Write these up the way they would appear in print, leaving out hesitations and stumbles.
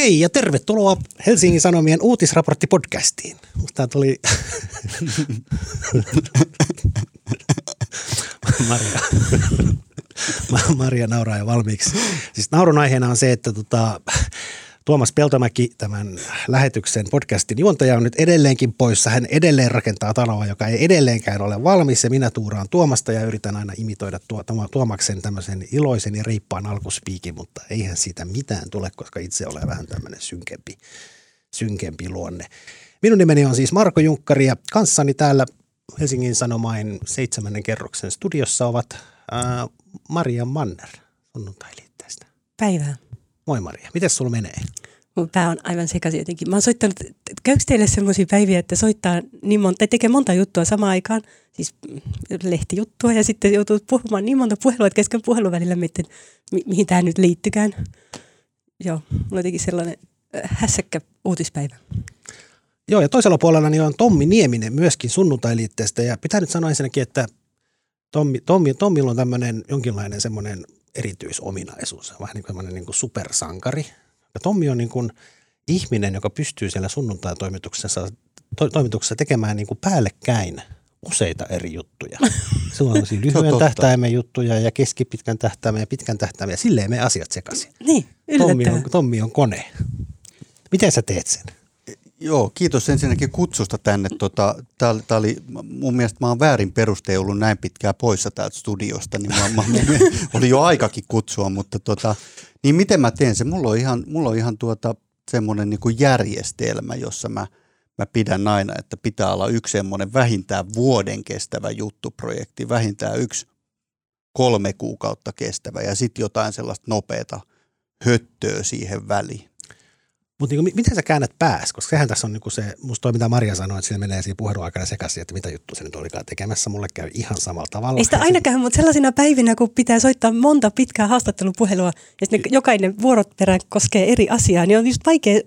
Hei ja tervetuloa Helsingin Sanomien uutisraporttipodcastiin. Musta tuli... Maria nauraa jo valmiiksi. Siis naurun aiheena on se, että Tuomas Peltomäki, tämän lähetyksen podcastin juontaja, on nyt edelleenkin poissa. Hän edelleen rakentaa taloa, joka ei edelleenkään ole valmis. Ja minä tuuraan Tuomasta ja yritän aina imitoida Tuomaksen tämmöisen iloisen ja reippaan alkuspiikin, mutta eihän siitä mitään tule, koska itse olen vähän tämmöinen synkempi luonne. Minun nimeni on siis Marko Junkkari ja kanssani täällä Helsingin Sanomain 7. kerroksen studiossa ovat Maria Manner sunnuntailiitteestä. Päivää. Moi Maria, miten sulla menee? Mun pää on aivan sekaisin jotenkin. Mä oon soittanut, käykö teille semmoisia päiviä, että soittaa niin monta, tekee monta juttua samaan aikaan, siis lehtijuttua ja sitten joutuu puhumaan niin monta puhelua, että kesken puhelun välillä mietin, mihin tää nyt liittykään. Joo, mulla on jotenkin sellainen hässäkkä uutispäivä. Joo, ja toisella puolella niin on Tommi Nieminen myöskin sunnuntailiitteestä ja pitää nyt sanoa ensinnäkin, että Tommilla on tämmöinen jonkinlainen semmoinen erityisominaisuus, vähän niin kuin semmoinen niin kuin supersankari. Ja Tommi on niin kuin ihminen, joka pystyy siellä sunnuntaitoimituksessa tekemään niin kuin päällekkäin useita eri juttuja. Se on lyhyen tähtäimen juttuja ja keskipitkän tähtäimen ja pitkän tähtäimen ja silleen me asiat sekaisin. Niin, Tommi on kone. Miten sä teet sen? Joo, kiitos ensinnäkin kutsusta tänne. Tää oli, mun mielestä mä oon väärin perustein ollut näin pitkään poissa täältä studiosta, niin oli jo aikakin kutsua, mutta niin miten mä teen se? Mulla on ihan semmoinen niin kuin järjestelmä, jossa mä pidän aina, että pitää olla yksi semmoinen vähintään vuoden kestävä juttuprojekti, vähintään yksi 3 kuukautta kestävä ja sitten jotain sellaista nopeata höttöä siihen väliin. Mutta niin miten sä käännät päässä? Koska sehän tässä on niin se, musta toi mitä Maria sanoi, että siinä menee siinä puheluaikana sekaisin, että mitä juttu se nyt olikaan tekemässä. Mulle käy ihan samalla tavalla. Ei sitä ainakaan, mutta sellaisina päivinä, kun pitää soittaa monta pitkää haastattelupuhelua ja sitten jokainen vuoroperään koskee eri asiaa, niin on just vaikea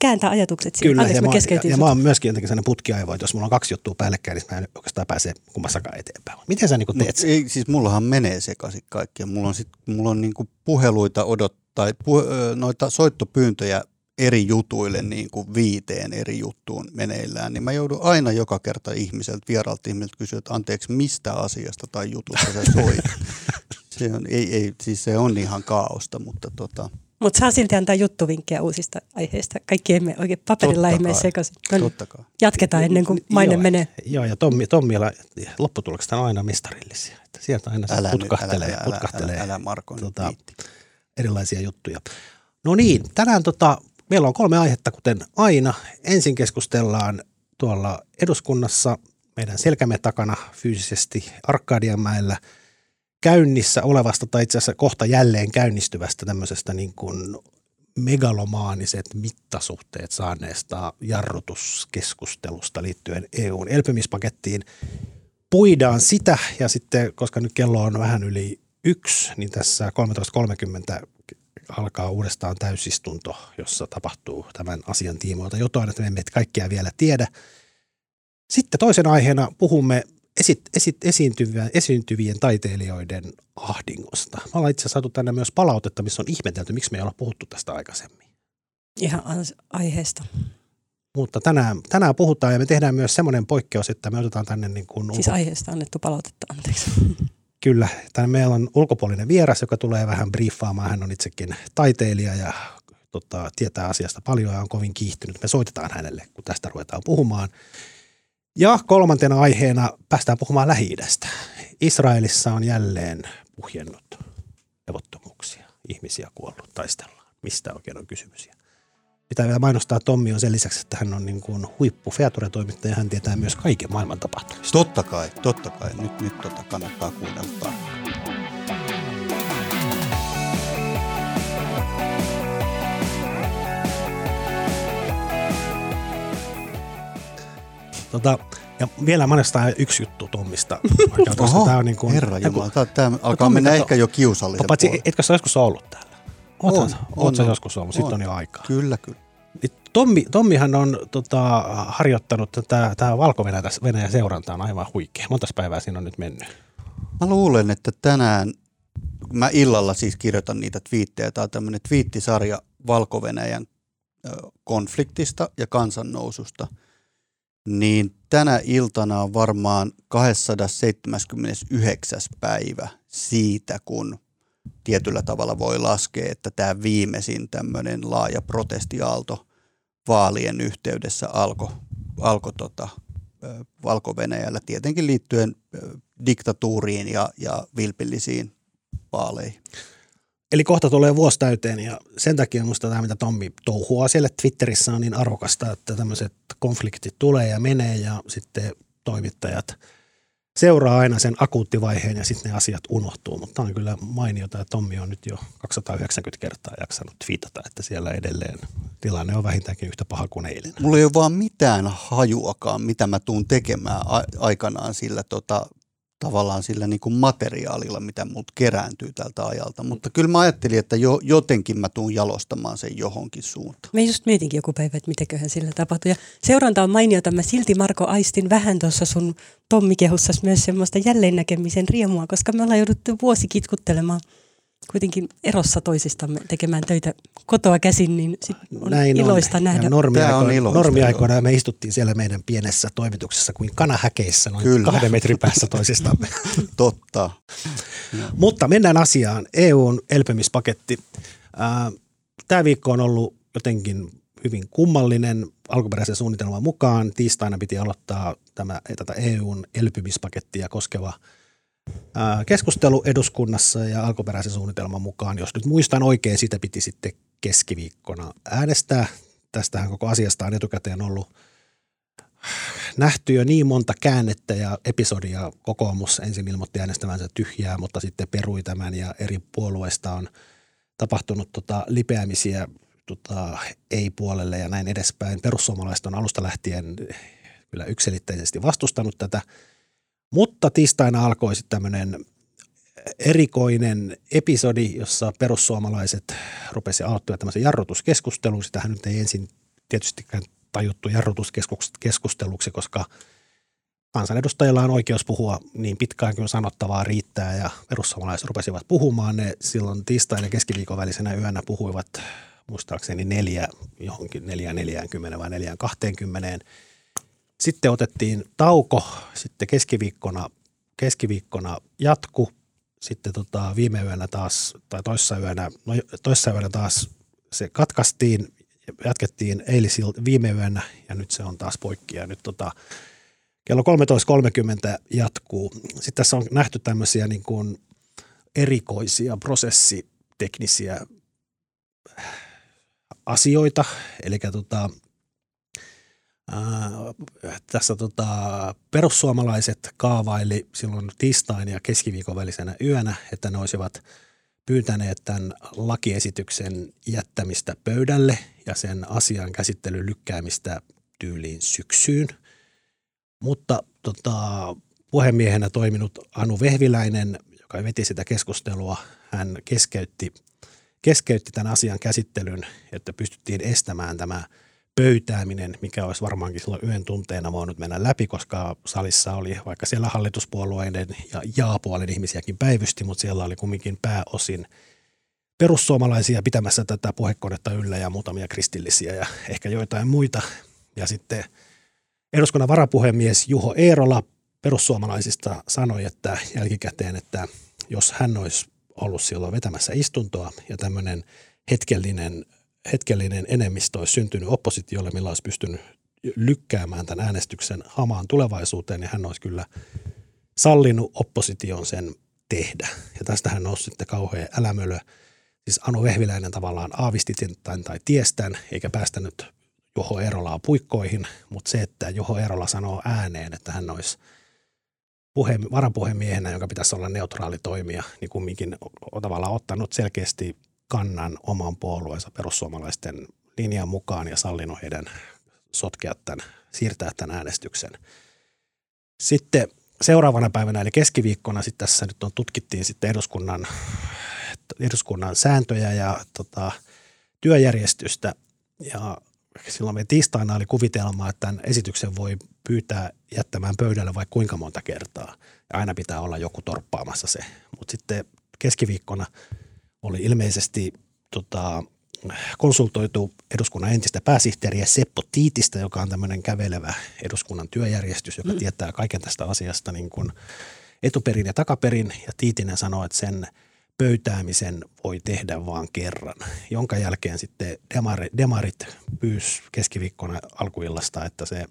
kääntää ajatukset siinä. Kyllä, mä oon myöskin jotenkin sellainen putkiaivo, että jos mulla on 2 juttua päällekkäin, niin mä en oikeastaan pääse kummassakaan eteenpäin. Miten sä niin teet sen? Ei, siis mullahan menee sekaisin kaikkea. Mulla on niin puheluita odottaa, noita soittopyyntöjä eri jutuille, niin kuin 5 eri juttuun meneillään, niin mä joudun aina joka kerta vieraalta ihmiseltä kysyä, että anteeksi, mistä asiasta tai jutusta sä soit. Se on ihan kaaosta, mutta Mutta saa silti antaa juttuvinkkejä uusista aiheista. Kaikki emme oikein paperilla ei mene sekaisin. Totta kai. Jatketaan ennen kuin maine menee. Joo, ja Tommilla lopputulokset on aina mestarillisia. Että sieltä aina se putkahtelee Marko, erilaisia juttuja. No niin, tänään meillä on 3 aihetta, kuten aina. Ensin keskustellaan tuolla eduskunnassa meidän selkämme takana fyysisesti Arkadianmäellä käynnissä olevasta tai itse asiassa kohta jälleen käynnistyvästä tämmöisestä niin kuin megalomaaniset mittasuhteet saaneesta jarrutuskeskustelusta liittyen EU:n elpymispakettiin. Puidaan sitä ja sitten, koska nyt kello on vähän yli 1, niin tässä 13.30 alkaa uudestaan täysistunto, jossa tapahtuu tämän asian tiimoilta jotain, että me emme kaikkia vielä tiedä. Sitten toisen aiheena puhumme esiintyvien taiteilijoiden ahdingosta. Me ollaan itse asiassa saatu tänne myös palautetta, missä on ihmetelty, miksi me ei olla puhuttu tästä aikaisemmin. Ihan aiheesta. Mutta tänään puhutaan ja me tehdään myös semmoinen poikkeus, että me otetaan tänne niin kuin... Siis aiheesta annettu palautetta, anteeksi. Kyllä. Meillä on ulkopuolinen vieras, joka tulee vähän briefaamaan. Hän on itsekin taiteilija ja tietää asiasta paljon ja on kovin kiihtynyt. Me soitetaan hänelle, kun tästä ruvetaan puhumaan. Ja kolmantena aiheena päästään puhumaan Lähi-idästä. Israelissa on jälleen puhjennut levottomuuksia. Ihmisiä kuollut, taistellaan. Mistä oikein on kysymys? Pitää vielä mainostaa, että Tommi on sen lisäksi, että hän on niin kuin huippu feature-toimittaja. Hän tietää myös kaiken maailman tapahtumista. Totta kai. Nyt kannattaa kuunnella tarkkaan. Ja vielä mainostaa yksi juttu Tommista. Oho, herranjumala. Tämä alkaa mennä ehkä jo kiusallisen puolelle. Etkö sä joskus ollut täällä? Oletko joskus ollut? Sitten on jo aikaa. Kyllä. Tommihan on harjoittanut tätä Valko-Venäjän seurantaa on aivan huikea. Montas päivää siinä on nyt mennyt? Mä luulen, että tänään, kun mä illalla siis kirjoitan niitä twiittejä, tää on tämmöinen twiittisarja Valko-Venäjän konfliktista ja kansannoususta, niin tänä iltana on varmaan 279. päivä siitä, kun tietyllä tavalla voi laskea, että tämä viimeisin tämmöinen laaja protestiaalto vaalien yhteydessä alkoi Valko-Venäjällä, tietenkin liittyen diktatuuriin ja vilpillisiin vaaleihin. Eli kohta tulee vuosi täyteen ja sen takia minusta tämä, mitä Tommi touhuaa siellä Twitterissä, on niin arvokasta, että tämmöiset konfliktit tulee ja menee ja sitten toimittajat seuraa aina sen akuuttivaiheen ja sitten ne asiat unohtuu. Mutta on kyllä mainiota ja Tommi on nyt jo 290 kertaa jaksanut twiitata, että siellä edelleen tilanne on vähintäänkin yhtä paha kuin eilen. Mulla ei ole vaan mitään hajuakaan, mitä mä tuun tekemään aikanaan sillä tavallaan sillä niin kuin materiaalilla, mitä mut kerääntyy tältä ajalta. Mutta kyllä mä ajattelin, että jotenkin mä tuun jalostamaan sen johonkin suuntaan. Mä just mietinkin joku päivä, että mitäköhän sillä tapahtui. Ja seuranta on mainiota. Mä silti, Marko, aistin vähän tuossa sun Tommi-kehussasi myös semmoista jälleennäkemisen riemua, koska me ollaan jouduttu vuosi kitkuttelemaan kuitenkin erossa toisistamme tekemään töitä kotoa käsin, niin on iloista on nähdä. Normiaikoina me istuttiin siellä meidän pienessä toimituksessa kuin kanahäkeissä noin 2 metrin päässä toisistamme. Totta. No. Mutta mennään asiaan. EU:n elpymispaketti. Tämä viikko on ollut jotenkin hyvin kummallinen alkuperäisen suunnitelman mukaan. Tiistaina piti aloittaa tätä EU:n elpymispakettia koskeva keskustelu eduskunnassa ja alkuperäisen suunnitelman mukaan, jos nyt muistan oikein, sitä piti sitten keskiviikkona äänestää. Tästähän koko asiasta on etukäteen ollut nähty jo niin monta käännettä ja episodia. Kokoomus ensin ilmoitti äänestävänsä tyhjää, mutta sitten perui tämän ja eri puolueista on tapahtunut lipeämisiä ei-puolelle ja näin edespäin. Perussuomalaiset on alusta lähtien kyllä yksiselitteisesti vastustanut tätä. Mutta tiistaina alkoi sitten tämmöinen erikoinen episodi, jossa perussuomalaiset rupesi aloittamaan tämmöisen jarrutuskeskustelun. Sitähän nyt ei ensin tietystikään tajuttu jarrutuskeskusteluksi, koska kansanedustajilla on oikeus puhua niin pitkään kuin sanottavaa riittää. Ja perussuomalaiset rupesivat puhumaan. Ne silloin tiistaina keskiviikon välisenä yönä puhuivat muistaakseni 4:40 vai 4:20. Sitten otettiin tauko, sitten keskiviikkona jatku, sitten viime yönä taas tai toissa yönä taas se katkaistiin, jatkettiin viime yönä ja nyt se on taas poikki ja nyt kello 13:30 jatkuu. Sitten tässä on nähty tämmöisiä niin kuin erikoisia prosessiteknisiä asioita, eli tässä perussuomalaiset kaavaili silloin tiistain ja keskiviikon välisenä yönä, että ne olisivat pyytäneet tämän lakiesityksen jättämistä pöydälle ja sen asian käsittelyn lykkäämistä tyyliin syksyyn. Mutta puhemiehenä toiminut Anu Vehviläinen, joka veti sitä keskustelua, hän keskeytti tämän asian käsittelyn, että pystyttiin estämään tämä pöytääminen, mikä olisi varmaankin silloin yön tunteena voinut mennä läpi, koska salissa oli vaikka siellä hallituspuolueiden ja jaapuolen ihmisiäkin päivysti, mutta siellä oli kumminkin pääosin perussuomalaisia pitämässä tätä puhekonetta yllä ja muutamia kristillisiä ja ehkä joitain muita. Ja sitten eduskunnan varapuhemies Juho Eerola perussuomalaisista sanoi, että jälkikäteen, että jos hän olisi ollut silloin vetämässä istuntoa ja tämmöinen hetkellinen enemmistö olisi syntynyt oppositiolle, millä olisi pystynyt lykkäämään tämän äänestyksen hamaan tulevaisuuteen, niin hän olisi kyllä sallinut opposition sen tehdä. Ja tästähän nousi sitten kauhean älämölö. Siis Anu Vehviläinen tavallaan aavisti tämän tai tiestän, eikä päästänyt Juho Eerolaa puikkoihin, mutta se, että Juho Eerola sanoo ääneen, että hän olisi varapuhemiehenä, joka pitäisi olla neutraali toimija, niin kumminkin on tavallaan ottanut selkeästi kannan oman puolueensa perussuomalaisten linjan mukaan ja sallinut heidän sotkea tämän, siirtää tämän äänestyksen. Sitten seuraavana päivänä eli keskiviikkona sitten tässä nyt tutkittiin sitten eduskunnan sääntöjä ja työjärjestystä ja silloin me tiistaina oli kuvitelma, että tämän esityksen voi pyytää jättämään pöydälle vaikka kuinka monta kertaa ja aina pitää olla joku torppaamassa se, mutta sitten keskiviikkona oli ilmeisesti konsultoitu eduskunnan entistä pääsihteeriä Seppo Tiitistä, joka on tämmöinen kävelevä eduskunnan työjärjestys, joka tietää kaiken tästä asiasta niin kuin etuperin ja takaperin. Ja Tiitinen sanoi, että sen pöytäämisen voi tehdä vaan kerran, jonka jälkeen sitten demarit pyysi keskiviikkona alkuillasta, että se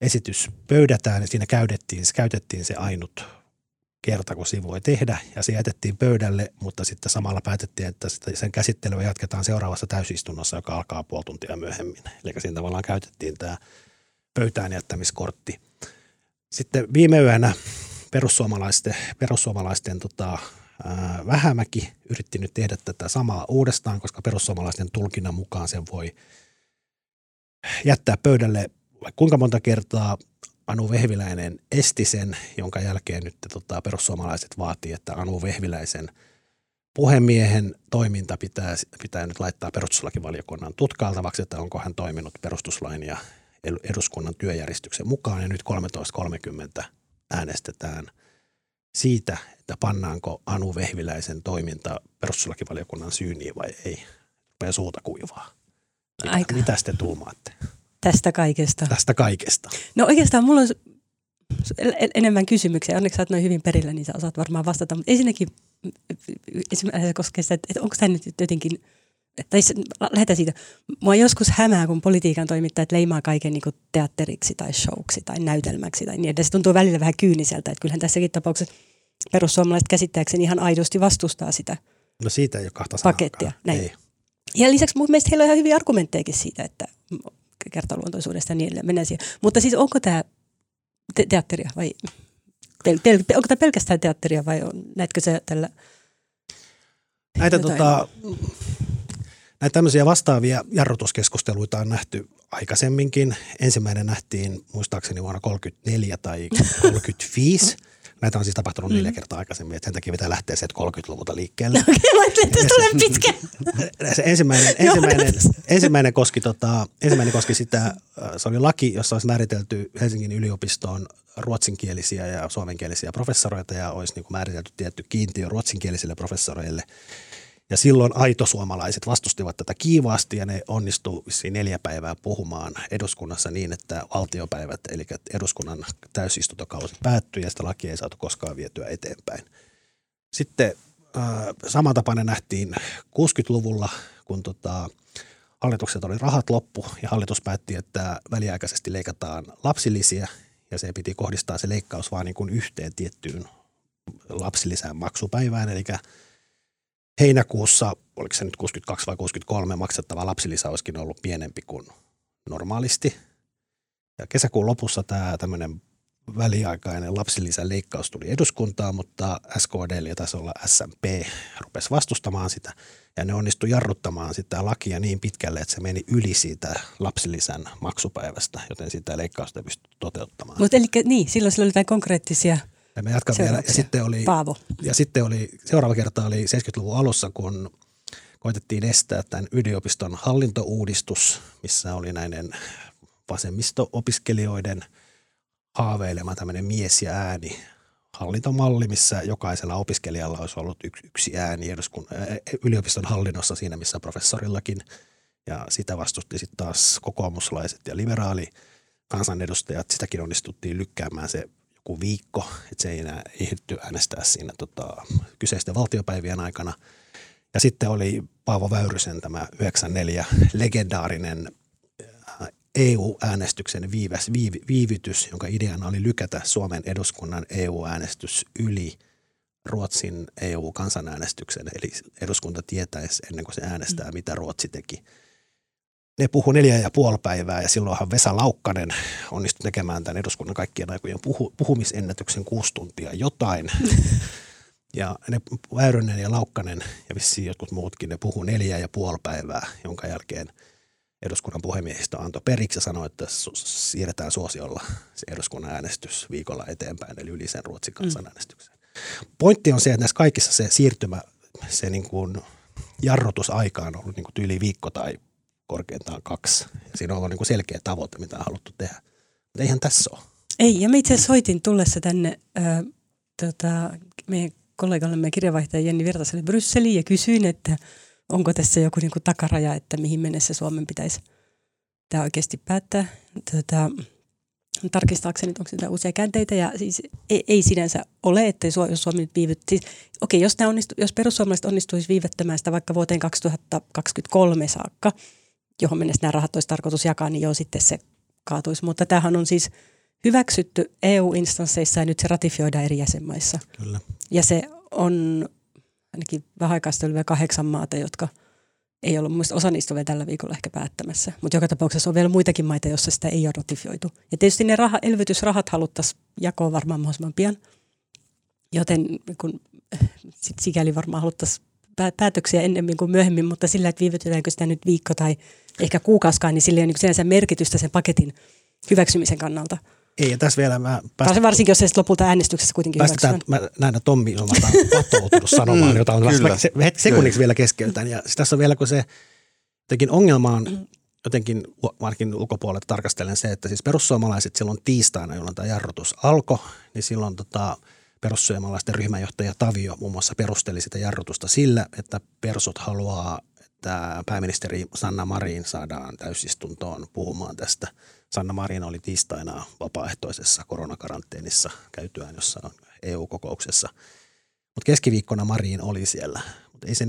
esitys pöydätään ja siinä käytettiin se ainut kerta, kun siinä voi tehdä, ja se jätettiin pöydälle, mutta sitten samalla päätettiin, että sen käsittelyä jatketaan seuraavassa täysistunnossa, joka alkaa puoli tuntia myöhemmin. Eli siinä tavallaan käytettiin tämä pöytään jättämiskortti. Sitten viime yönä perussuomalaisten Vähämäki yritti nyt tehdä tätä samaa uudestaan, koska perussuomalaisten tulkinnan mukaan sen voi jättää pöydälle vaikka kuinka monta kertaa. Anu Vehviläinen esti sen, jonka jälkeen nyt perussuomalaiset vaatii, että Anu Vehviläisen puhemiehen toiminta pitää nyt laittaa perustuslakivaliokunnan tutkailtavaksi, että onko hän toiminut perustuslain ja eduskunnan työjärjestyksen mukaan. Ja nyt 13.30 äänestetään siitä, että pannaanko Anu Vehviläisen toiminta perustuslakivaliokunnan syyniin vai ei. Rupeaa suuta kuivaa. Mitä te tuumaatte? Tästä kaikesta. No oikeastaan mulla on enemmän kysymyksiä. Onneksi sä oot noin hyvin perillä, niin sä osaat varmaan vastata. Mutta ensinnäkin koskee sitä, että onko tämä nyt jotenkin, tai lähdetään siitä. Mua joskus hämää, kun politiikan toimittajat leimaa kaiken niin kuin teatteriksi tai showksi tai näytelmäksi tai niin edelleen. Se tuntuu välillä vähän kyyniseltä, että kyllähän tässäkin tapauksessa perussuomalaiset käsittääkseni ihan aidosti vastustaa sitä pakettia. No siitä ei ole kahta sanaakaan. Näin. Ja lisäksi mielestäni heillä on ihan hyviä argumenttejakin siitä, että kertaluontoisuudesta ja niin edelleen. Mennään siihen. Mutta siis onko tämä teatteria vai onko tämä pelkästään teatteria vai näetkö se tällä? Näitä tämmöisiä vastaavia jarrutuskeskusteluita on nähty aikaisemminkin. Ensimmäinen nähtiin muistaakseni vuonna 1934 tai 1935. Näitä on siis tapahtunut 4 kertaa aikaisemmin, että sen takia vetää lähtee se, että 30-luvulta liikkeelle. Okei, laitteet tulee pitkä. Ensimmäinen koski sitä, se oli laki, jossa olisi määritelty Helsingin yliopistoon ruotsinkielisiä ja suomenkielisiä professoreita ja olisi niin kuin määritelty tietty kiintiö ruotsinkielisille professoreille. Ja silloin aitosuomalaiset vastustivat tätä kiivaasti ja ne onnistuivat 4 päivää puhumaan eduskunnassa niin, että valtiopäivät, eli eduskunnan täysistuntokausi päättyi ja sitä lakia ei saatu koskaan vietyä eteenpäin. Sitten sama tapana nähtiin 60-luvulla, kun hallitukset oli rahat loppu ja hallitus päätti, että väliaikaisesti leikataan lapsilisiä ja se piti kohdistaa se leikkaus vaan niin kuin yhteen tiettyyn lapsilisään maksupäivään, eli heinäkuussa, oliko se nyt 62 vai 63, maksettava lapsilisä olisikin ollut pienempi kuin normaalisti. Ja kesäkuun lopussa tämä tämmöinen väliaikainen lapsilisäleikkaus tuli eduskuntaan, mutta SKD, ja taisi olla SMP, rupesi vastustamaan sitä. Ja ne onnistui jarruttamaan sitä lakia niin pitkälle, että se meni yli siitä lapsilisän maksupäivästä, joten sitä leikkausta ei pysty toteuttamaan. Mutta eli niin, silloin oli jotain konkreettisia. Ja me jatkan vielä. Ja sitten oli, seuraava kerta oli 70-luvun alussa, kun koitettiin estää tämän yliopiston hallintouudistus, missä oli näiden vasemmisto-opiskelijoiden haaveilema tämmöinen mies ja ääni hallintomalli, missä jokaisella opiskelijalla olisi ollut yksi ääni yliopiston hallinnossa siinä, missä professorillakin. Ja sitä vastusti sitten taas kokoomuslaiset ja liberaalikansanedustajat. Sitäkin onnistuttiin lykkäämään se kuin viikko, että se ei enää ehditty äänestää siinä kyseisten valtiopäivien aikana. Ja sitten oli Paavo Väyrysen tämä 94 legendaarinen EU-äänestyksen viivytys, jonka ideana oli lykätä Suomen eduskunnan EU-äänestys yli Ruotsin EU-kansanäänestyksen. Eli eduskunta tietäisi ennen kuin se äänestää, mitä Ruotsi teki. Ne puhui 4,5 päivää ja silloinhan Vesa Laukkanen onnistui tekemään tämän eduskunnan kaikkien aikojen puhumisennätyksen 6 tuntia jotain. Ja ne Väyrynen ja Laukkanen ja vissiin jotkut muutkin, ne puhui 4,5 päivää, jonka jälkeen eduskunnan puhemiehistö antoi periksi ja sanoi, että siirretään suosiolla se eduskunnan äänestys viikolla eteenpäin, eli yli sen Ruotsin kansanäänestykseen. Pointti on se, että näissä kaikissa se siirtymä, se niin kuin jarrutusaika on ollut niin kuin tyyli viikko tai korkeintaan 2. Ja siinä on ollut niin selkeä tavoite, mitä on haluttu tehdä. Mutta eihän tässä ole. Ei, ja me itse asiassa soitin tullessa tänne meidän kollegallemme kirjeenvaihtaja Jenni Virtaselle Brysseliin ja kysyin, että onko tässä joku niin kuin takaraja, että mihin mennessä Suomen pitäisi tämä oikeasti päättää. Tarkistaakseni, onko niitä uusia käänteitä, ja siis ei sinänsä ole, että jos Suomi nyt siis, okei, jos perussuomalaiset onnistuisi viivyttämään sitä vaikka vuoteen 2023 saakka, johon mennessä nämä rahat olisi tarkoitus jakaa, niin joo, sitten se kaatuisi. Mutta tämähän on siis hyväksytty EU-instansseissa ja nyt se ratifioidaan eri jäsenmaissa. Kyllä. Ja se on ainakin vähän aikaa sitten vielä 8 maata, jotka ei ollut, minusta osa niistä on vielä tällä viikolla ehkä päättämässä. Mutta joka tapauksessa on vielä muitakin maita, joissa sitä ei ole ratifioitu. Ja tietysti ne elvytysrahat haluttaisiin jakoon varmaan mahdollisimman pian. Joten kun, sikäli varmaan haluttaisiin päätöksiä ennemmin kuin myöhemmin, mutta sillä, että viivytetäänkö sitä nyt viikko tai ehkä kuukauskaan, niin sillä ei ole sinänsä merkitystä sen paketin hyväksymisen kannalta. Ei, ja tässä vielä varsinkin, jos se lopulta äänestyksessä kuitenkin hyväksytään. Mä näen, että Tommi on patoutunut sanomaan, jota on sekunniksi vielä keskeytän. Ja tässä on vielä, kun se jotenkin ongelma on jotenkin, varsinkin ulkopuolelta tarkastellen se, että siis perussuomalaiset silloin tiistaina, jolloin tämä jarrutus alkoi, niin silloin perussuomalaisten ryhmänjohtaja Tavio muun muassa perusteli sitä jarrutusta sillä, että persut haluaa, että pääministeri Sanna Marin saadaan täysistuntoon puhumaan tästä. Sanna Marin oli tiistaina vapaaehtoisessa koronakaranteenissa käytyään jossain EU-kokouksessa, mutta keskiviikkona Marin oli siellä. Mut ei se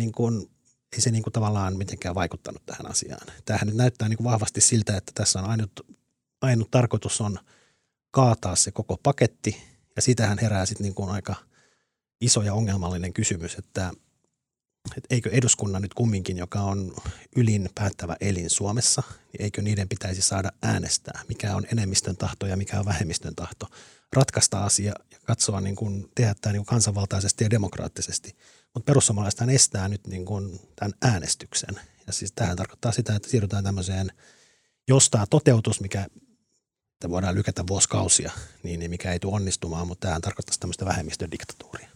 tavallaan mitenkään vaikuttanut tähän asiaan. Tämähän nyt näyttää niin kuin vahvasti siltä, että tässä on ainut tarkoitus on kaataa se koko paketti, ja siitähän herää sitten niin kuin aika iso ja ongelmallinen kysymys, että eikö eduskunnan nyt kumminkin, joka on ylin päättävä elin Suomessa, niin eikö niiden pitäisi saada äänestää, mikä on enemmistön tahto ja mikä on vähemmistön tahto, ratkaista asia ja katsoa, niin kuin, tehdä tämä niin kansanvaltaisesti ja demokraattisesti. Mutta perussuomalaisethan estää nyt niin kuin tämän äänestyksen. Ja siis tämähän tarkoittaa sitä, että siirrytään tämmöiseen, jos tämä toteutus, mikä voidaan lykätä vuosikausia, niin mikä ei tule onnistumaan, mutta tämähän tarkoittaa tämmöistä vähemmistödiktatuuria.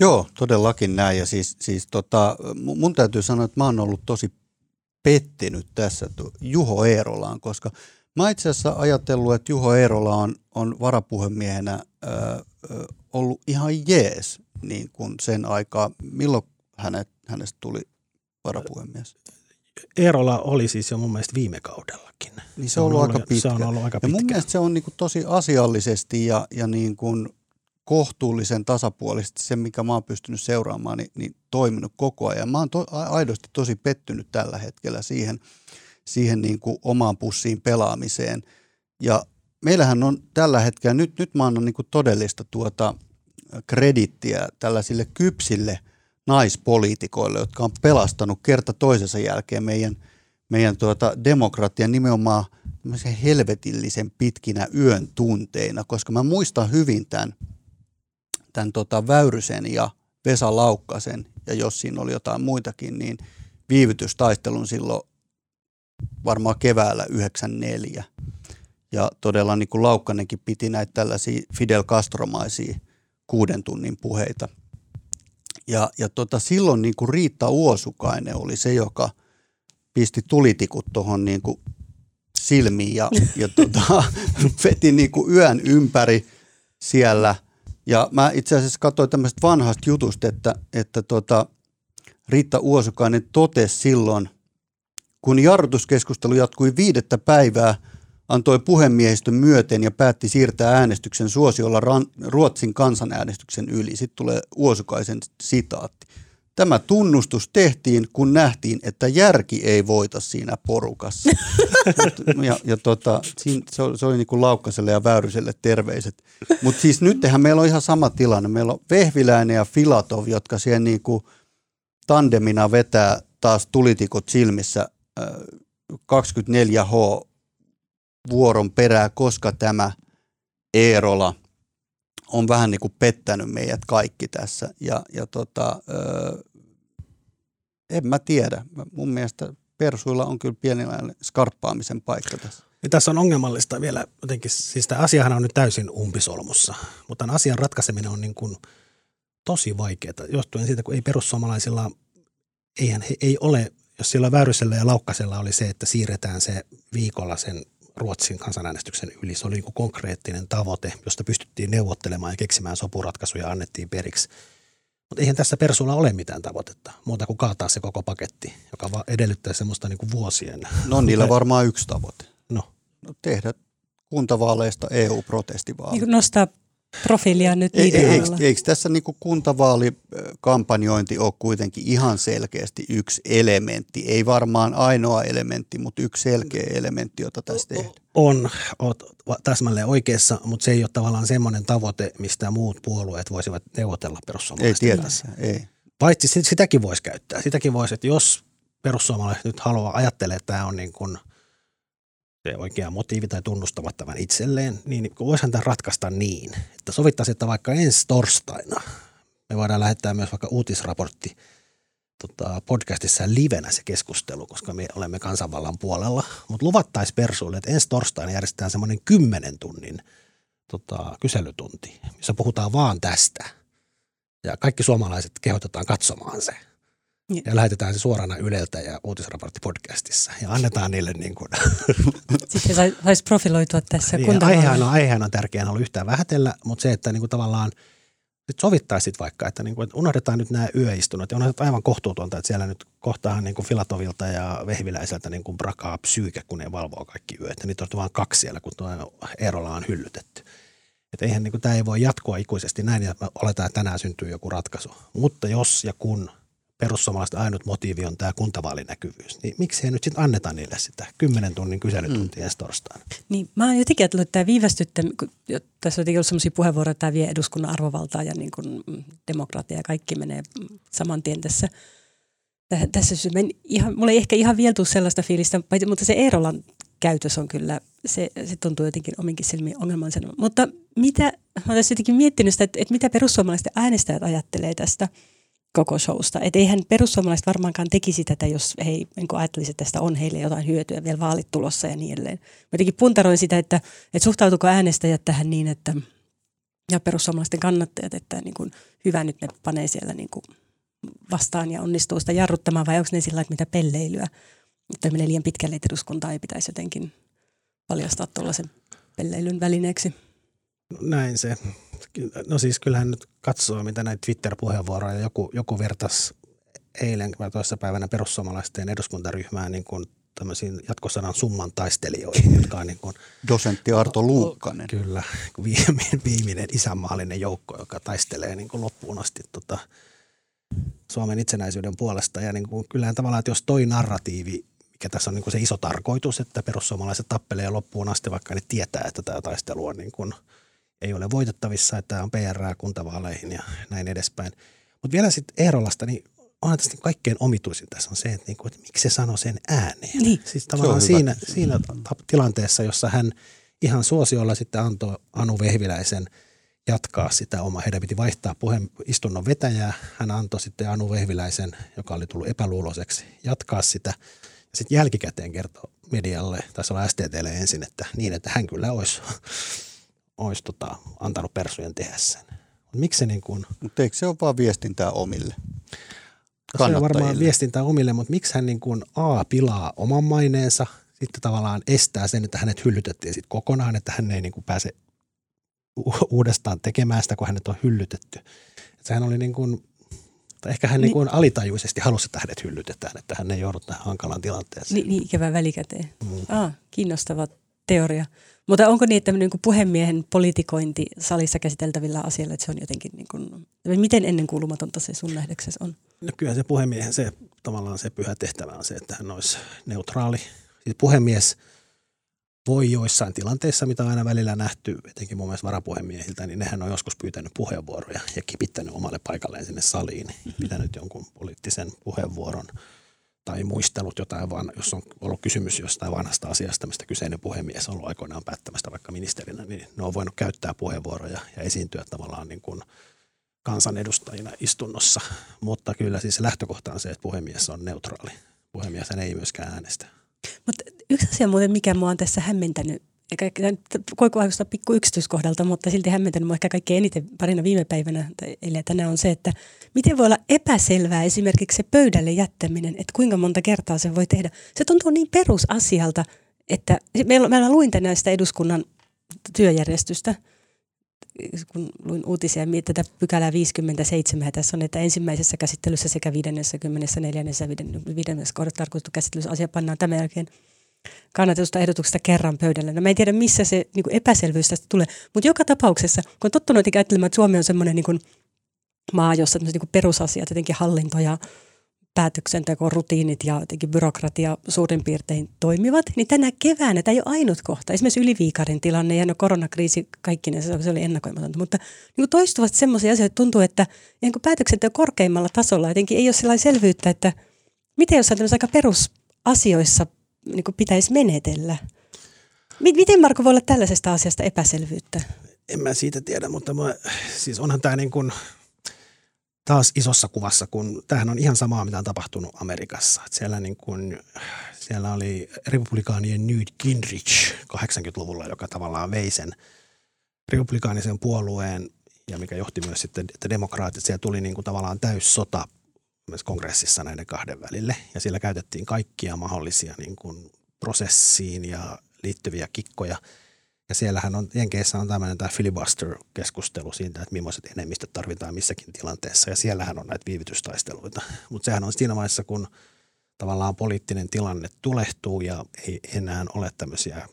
Joo, todellakin näin. Ja siis mun täytyy sanoa, että mä oon ollut tosi pettynyt tässä Juho Eerolaan, koska mä itse asiassa ajatellut, että Juho Eerola on varapuhemiehenä ollut ihan jees niin kuin sen aikaa. Milloin hänestä tuli varapuhemies? Eerola oli siis jo mun mielestä viime kaudellakin. Niin se on ollut aika pitkä. Ja mun mielestä se on niin kuin tosi asiallisesti ja niin kuin kohtuullisen tasapuolisesti se, mikä mä oon pystynyt seuraamaan, niin toiminut koko ajan. Mä oon aidosti tosi pettynyt tällä hetkellä siihen niin kuin omaan pussiin pelaamiseen. Ja meillähän on tällä hetkellä, nyt mä annan niin kuin todellista kredittiä tällaisille kypsille naispoliitikoille, jotka on pelastanut kerta toisensa jälkeen meidän demokratian nimenomaan helvetillisen pitkinä yön tunteina, koska mä muistan hyvin tämän Väyrysen ja Vesa Laukkasen, ja jos siinä oli jotain muitakin, niin viivytystaistelun silloin varmaan keväällä 1994. Ja todella niin kuin Laukkanenkin piti näitä tällaisia Fidel Castromaisia 6 tunnin puheita. Ja silloin niin kuin Riitta Uosukainen oli se, joka pisti tulitikut tuohon niin kuin silmiin ja veti niin kuin yön ympäri siellä. Ja mä itse asiassa katsoin tämmöistä vanhasta jutusta, että Riitta Uosukainen totesi silloin, kun jarrutuskeskustelu jatkui 5 päivää, antoi puhemiehistön myöten ja päätti siirtää äänestyksen suosiolla Ruotsin kansanäänestyksen yli. Sitten tulee Uosukaisen sitaatti. Tämä tunnustus tehtiin, kun nähtiin, että järki ei voita siinä porukassa. Se oli niin kuin Laukkaselle ja Väyryselle terveiset. Mutta siis nythän meillä on ihan sama tilanne. Meillä on Vehviläinen ja Filatov, jotka siellä niin kuin tandemina vetää taas tulitikot silmissä 24H vuoron perää, koska tämä Eerola on vähän niin kuin pettänyt meidät kaikki tässä. En mä tiedä. Mun mielestä persuilla on kyllä pienenlainen skarppaamisen paikka tässä. Ja tässä on ongelmallista vielä jotenkin, siis tämä asiahan on nyt täysin umpisolmussa, mutta tämän asian ratkaiseminen on niin kuin tosi vaikeaa, johtuen siitä, kun ei perussuomalaisilla, ei ole, jos siellä Väyrysellä ja Laukkasella oli se, että siirretään se viikolla sen Ruotsin kansanäänestyksen yli. Se oli niin kuin konkreettinen tavoite, josta pystyttiin neuvottelemaan ja keksimään sopuratkaisuja, annettiin periksi. Mutta eihän tässä persulla ole mitään tavoitetta, muuta kuin kaataa se koko paketti, joka vaan edellyttää semmoista niin kuin vuosien. No niillä varmaan yksi tavoite. No tehdä kuntavaaleista EU-protestivaali. Niin kuin nostaa profiilia nyt niiden alla. Eikö tässä niin kuin kuntavaalikampanjointi ole kuitenkin ihan selkeästi yksi elementti? Ei varmaan ainoa elementti, mutta yksi selkeä elementti, jota tässä tehdään. Olet täsmälleen oikeassa, mutta se ei ole tavallaan semmoinen tavoite, mistä muut puolueet voisivat neuvotella perussuomalaisten kanssa. Ei. Paitsi sitäkin voisi käyttää. Sitäkin voisi, että jos perussuomalaiset nyt haluaa ajattelee, että tämä on niin kuin se oikea motiivi tai tunnustavat tämän itselleen, niin voisihan tämän ratkaista niin, että sovittaisiin, että vaikka ensi torstaina me voidaan lähettää myös vaikka uutisraportti podcastissa livenä se keskustelu, koska me olemme kansanvallan puolella, mutta luvattaisiin persuille, että ensi torstaina järjestetään semmoinen 10 tunnin kyselytunti, missä puhutaan vaan tästä ja kaikki suomalaiset kehotetaan katsomaan se. Ja lähetetään se suorana Yleltä ja uutisraportti podcastissa ja annetaan niille niin kuin. Sitten saisi profiloitua tässä niin, kuntavaaleissa. Aiheena on tärkeää ollut yhtään vähätellä, mutta se, että niin kuin tavallaan nyt sovittaisiin vaikka, että, niin kuin, että unohdetaan nyt nämä yöistunnot. Ja on aivan kohtuutonta, että siellä nyt kohtaan niin kuin Filatovilta ja Vehviläiseltä niin kuin brakaa psyykä, kun ne valvoo kaikki yöt. Ja niitä on vain 2 siellä, kun tuo Eerola on hyllytetty. Että eihän niin kuin, tämä ei voi jatkua ikuisesti näin ja oletaan, että tänään syntyy joku ratkaisu. Mutta jos ja kun perussuomalaisten ainut motiivi on tämä kuntavaalinäkyvyys, niin miksi ei nyt sitten anneta niille sitä 10 tunnin kyselytuntia ensi torstaina? Niin, mä oon jotenkin ajatellut, että tämä viivästyttäminen, tässä on jotenkin ollut sellaisia puheenvuoroja, että tämä vie eduskunnan arvovaltaa ja niin kuin demokratia ja kaikki menee saman tien tässä. Mulla ei ehkä ihan vielä tule sellaista fiilistä, mutta se Eerolan käytös on kyllä, se tuntuu jotenkin ominkin silmiin ongelmansana. Mutta mitä, mä oon tässä jotenkin miettinyt sitä, että mitä perussuomalaisten äänestäjät ajattelee tästä koko showsta. Että eihän perussuomalaiset varmaankaan tekisi tätä, jos he niin ajattelisivat, että tästä on heille jotain hyötyä vielä vaalit tulossa ja niin edelleen. Mä jotenkin puntaroin sitä, että suhtautuuko äänestäjät tähän niin, että ja perussuomalaisten kannattajat, että niin kuin, hyvä nyt ne panee siellä niin kuin vastaan ja onnistuu sitä jarruttamaan, vai onko ne sillä että mitä pelleilyä, että menee liian pitkälle, että eduskuntaa ei pitäisi jotenkin paljastaa tuollaisen pelleilyn välineeksi. Näin se. No siis kyllähän nyt katsoo, mitä näitä Twitter-puheenvuoroja joku vertasi eilen vai toissapäivänä perussuomalaisten eduskuntaryhmään niin kuin tämmöisiin jatkosanan summan taistelijoihin, jotka on niin kuin dosentti Arto Luukkanen. Kyllä, viimeinen isänmaallinen joukko, joka taistelee niin kuin loppuun asti Suomen itsenäisyyden puolesta. Ja niin kuin kyllähän tavallaan, että jos toi narratiivi, mikä tässä on niin kuin se iso tarkoitus, että perussuomalaiset tappelee loppuun asti, vaikka ne tietää, että tämä taistelu on niin kuin ei ole voitettavissa, että tämä on PR kuntavaaleihin ja näin edespäin. Mutta vielä sitten Eerolasta, niin onhan tässä kaikkein omituisin tässä on se, että, niinku, että miksi se sanoi sen ääneen. Niin. Siis tavallaan siinä tilanteessa, jossa hän ihan suosiolla sitten antoi Anu Vehviläisen jatkaa sitä omaa. Heidän piti vaihtaa istunnon vetäjää. Hän antoi sitten Anu Vehviläisen, joka oli tullut epäluuloiseksi, jatkaa sitä. Ja sitten jälkikäteen kertoi medialle, taisi olla STT:lle ensin, että niin, että hän kyllä olisi antanut persujen tehdä sen. Miksi se niin kuin? Mutta eikö se ole vaan viestintää omille kannattajille? Se on varmaan viestintää omille, mutta miksi hän niin kuin pilaa oman maineensa, sitten tavallaan estää sen, että hänet hyllytettiin sitten kokonaan, että hän ei niin kuin pääse uudestaan tekemään sitä, kun hänet on hyllytetty. Että sehän oli niin kuin, tai ehkä hän niin kuin alitajuisesti halusi, että hänet hyllytetään, että hän ei joudu tähän hankalaan tilanteeseen. Niin ikävä välikäteen. Kiinnostava teoria. Mutta onko niin, että niin kuin puhemiehen politikointi salissa käsiteltävillä asioilla, että se on jotenkin niin kuin, miten ennenkuulumatonta se sun nähdäksesi on? No kyllä se puhemiehen se tavallaan se pyhä tehtävä on se, että hän olisi neutraali. Siis puhemies voi joissain tilanteissa, mitä on aina välillä nähty, etenkin mun mielestä varapuhemiehiltä, niin nehän on joskus pyytänyt puheenvuoroja ja kipittänyt omalle paikalleen sinne saliin, pitänyt jonkun poliittisen puheenvuoron. Tai muistellut jotain, vaan jos on ollut kysymys jostain vanhasta asiasta, mistä kyseinen puhemies on ollut aikoinaan päättämästä vaikka ministerinä, niin ne on voinut käyttää puheenvuoroja ja esiintyä tavallaan niin kuin kansanedustajina istunnossa. Mutta kyllä siis lähtökohta on se, että puhemies on neutraali. Puhemies ei myöskään äänestä. Mutta yksi asia muuten, mikä mua on tässä hämmentänyt, koikuvaikusta pikku yksityiskohdalta, mutta silti hämmentänyt minua ehkä kaikkein eniten parina viime päivänä tai eilen tänään on se, että miten voi olla epäselvää esimerkiksi se pöydälle jättäminen, että kuinka monta kertaa se voi tehdä. Se tuntuu niin perusasialta, että mä luin tänään sitä eduskunnan työjärjestystä kun luin uutisia, tätä pykälää 57, tässä on, että ensimmäisessä käsittelyssä sekä 54. kohdat tarkoitettu käsittelyssä asia pannaan tämän jälkeen kannatetusta ehdotuksesta kerran pöydälle. No, mä en tiedä, missä se niin kuin epäselvyys tästä tulee, mutta joka tapauksessa, kun on tottunut ajattelemaan, että Suomi on semmoinen niin kuin maa, jossa niin kuin perusasiat, jotenkin hallinto ja päätöksenteko, rutiinit ja jotenkin byrokratia suurin piirtein toimivat, niin tänä keväänä, tämä ei ole ainut kohta. Esimerkiksi Yliviikarin tilanne ja koronakriisi, kaikki se oli ennakoimatonta, mutta niin kuin toistuvasti semmoisia asioita tuntuu, että niin kuin päätöksenteko korkeimmalla tasolla jotenkin ei ole sellainen selvyyttä, että miten jossain aika perusasioissa niin kuin pitäisi menetellä. Miten, Marko, voi olla tällaisesta asiasta epäselvyyttä? En mä siitä tiedä, mutta siis onhan tämä niin kuin taas isossa kuvassa, kun tämähän on ihan samaa, mitä on tapahtunut Amerikassa. Siellä, niin kuin, siellä oli republikaanien Newt Gingrich 80-luvulla, joka tavallaan vei sen republikaanisen puolueen, ja mikä johti myös sitten, että demokraatit, siellä tuli niin kuin tavallaan täyssota myös kongressissa näiden kahden välille, ja siellä käytettiin kaikkia mahdollisia niin kuin prosessiin ja liittyviä kikkoja. Ja siellähän on, Jenkeissä on tämmöinen tämä filibuster-keskustelu siitä, että millaiset enemmistöt tarvitaan missäkin tilanteessa. Ja siellähän on näitä viivytystaisteluita. Mutta sehän on siinä vaiheessa, kun tavallaan poliittinen tilanne tulehtuu ja ei enää ole tämmöisiä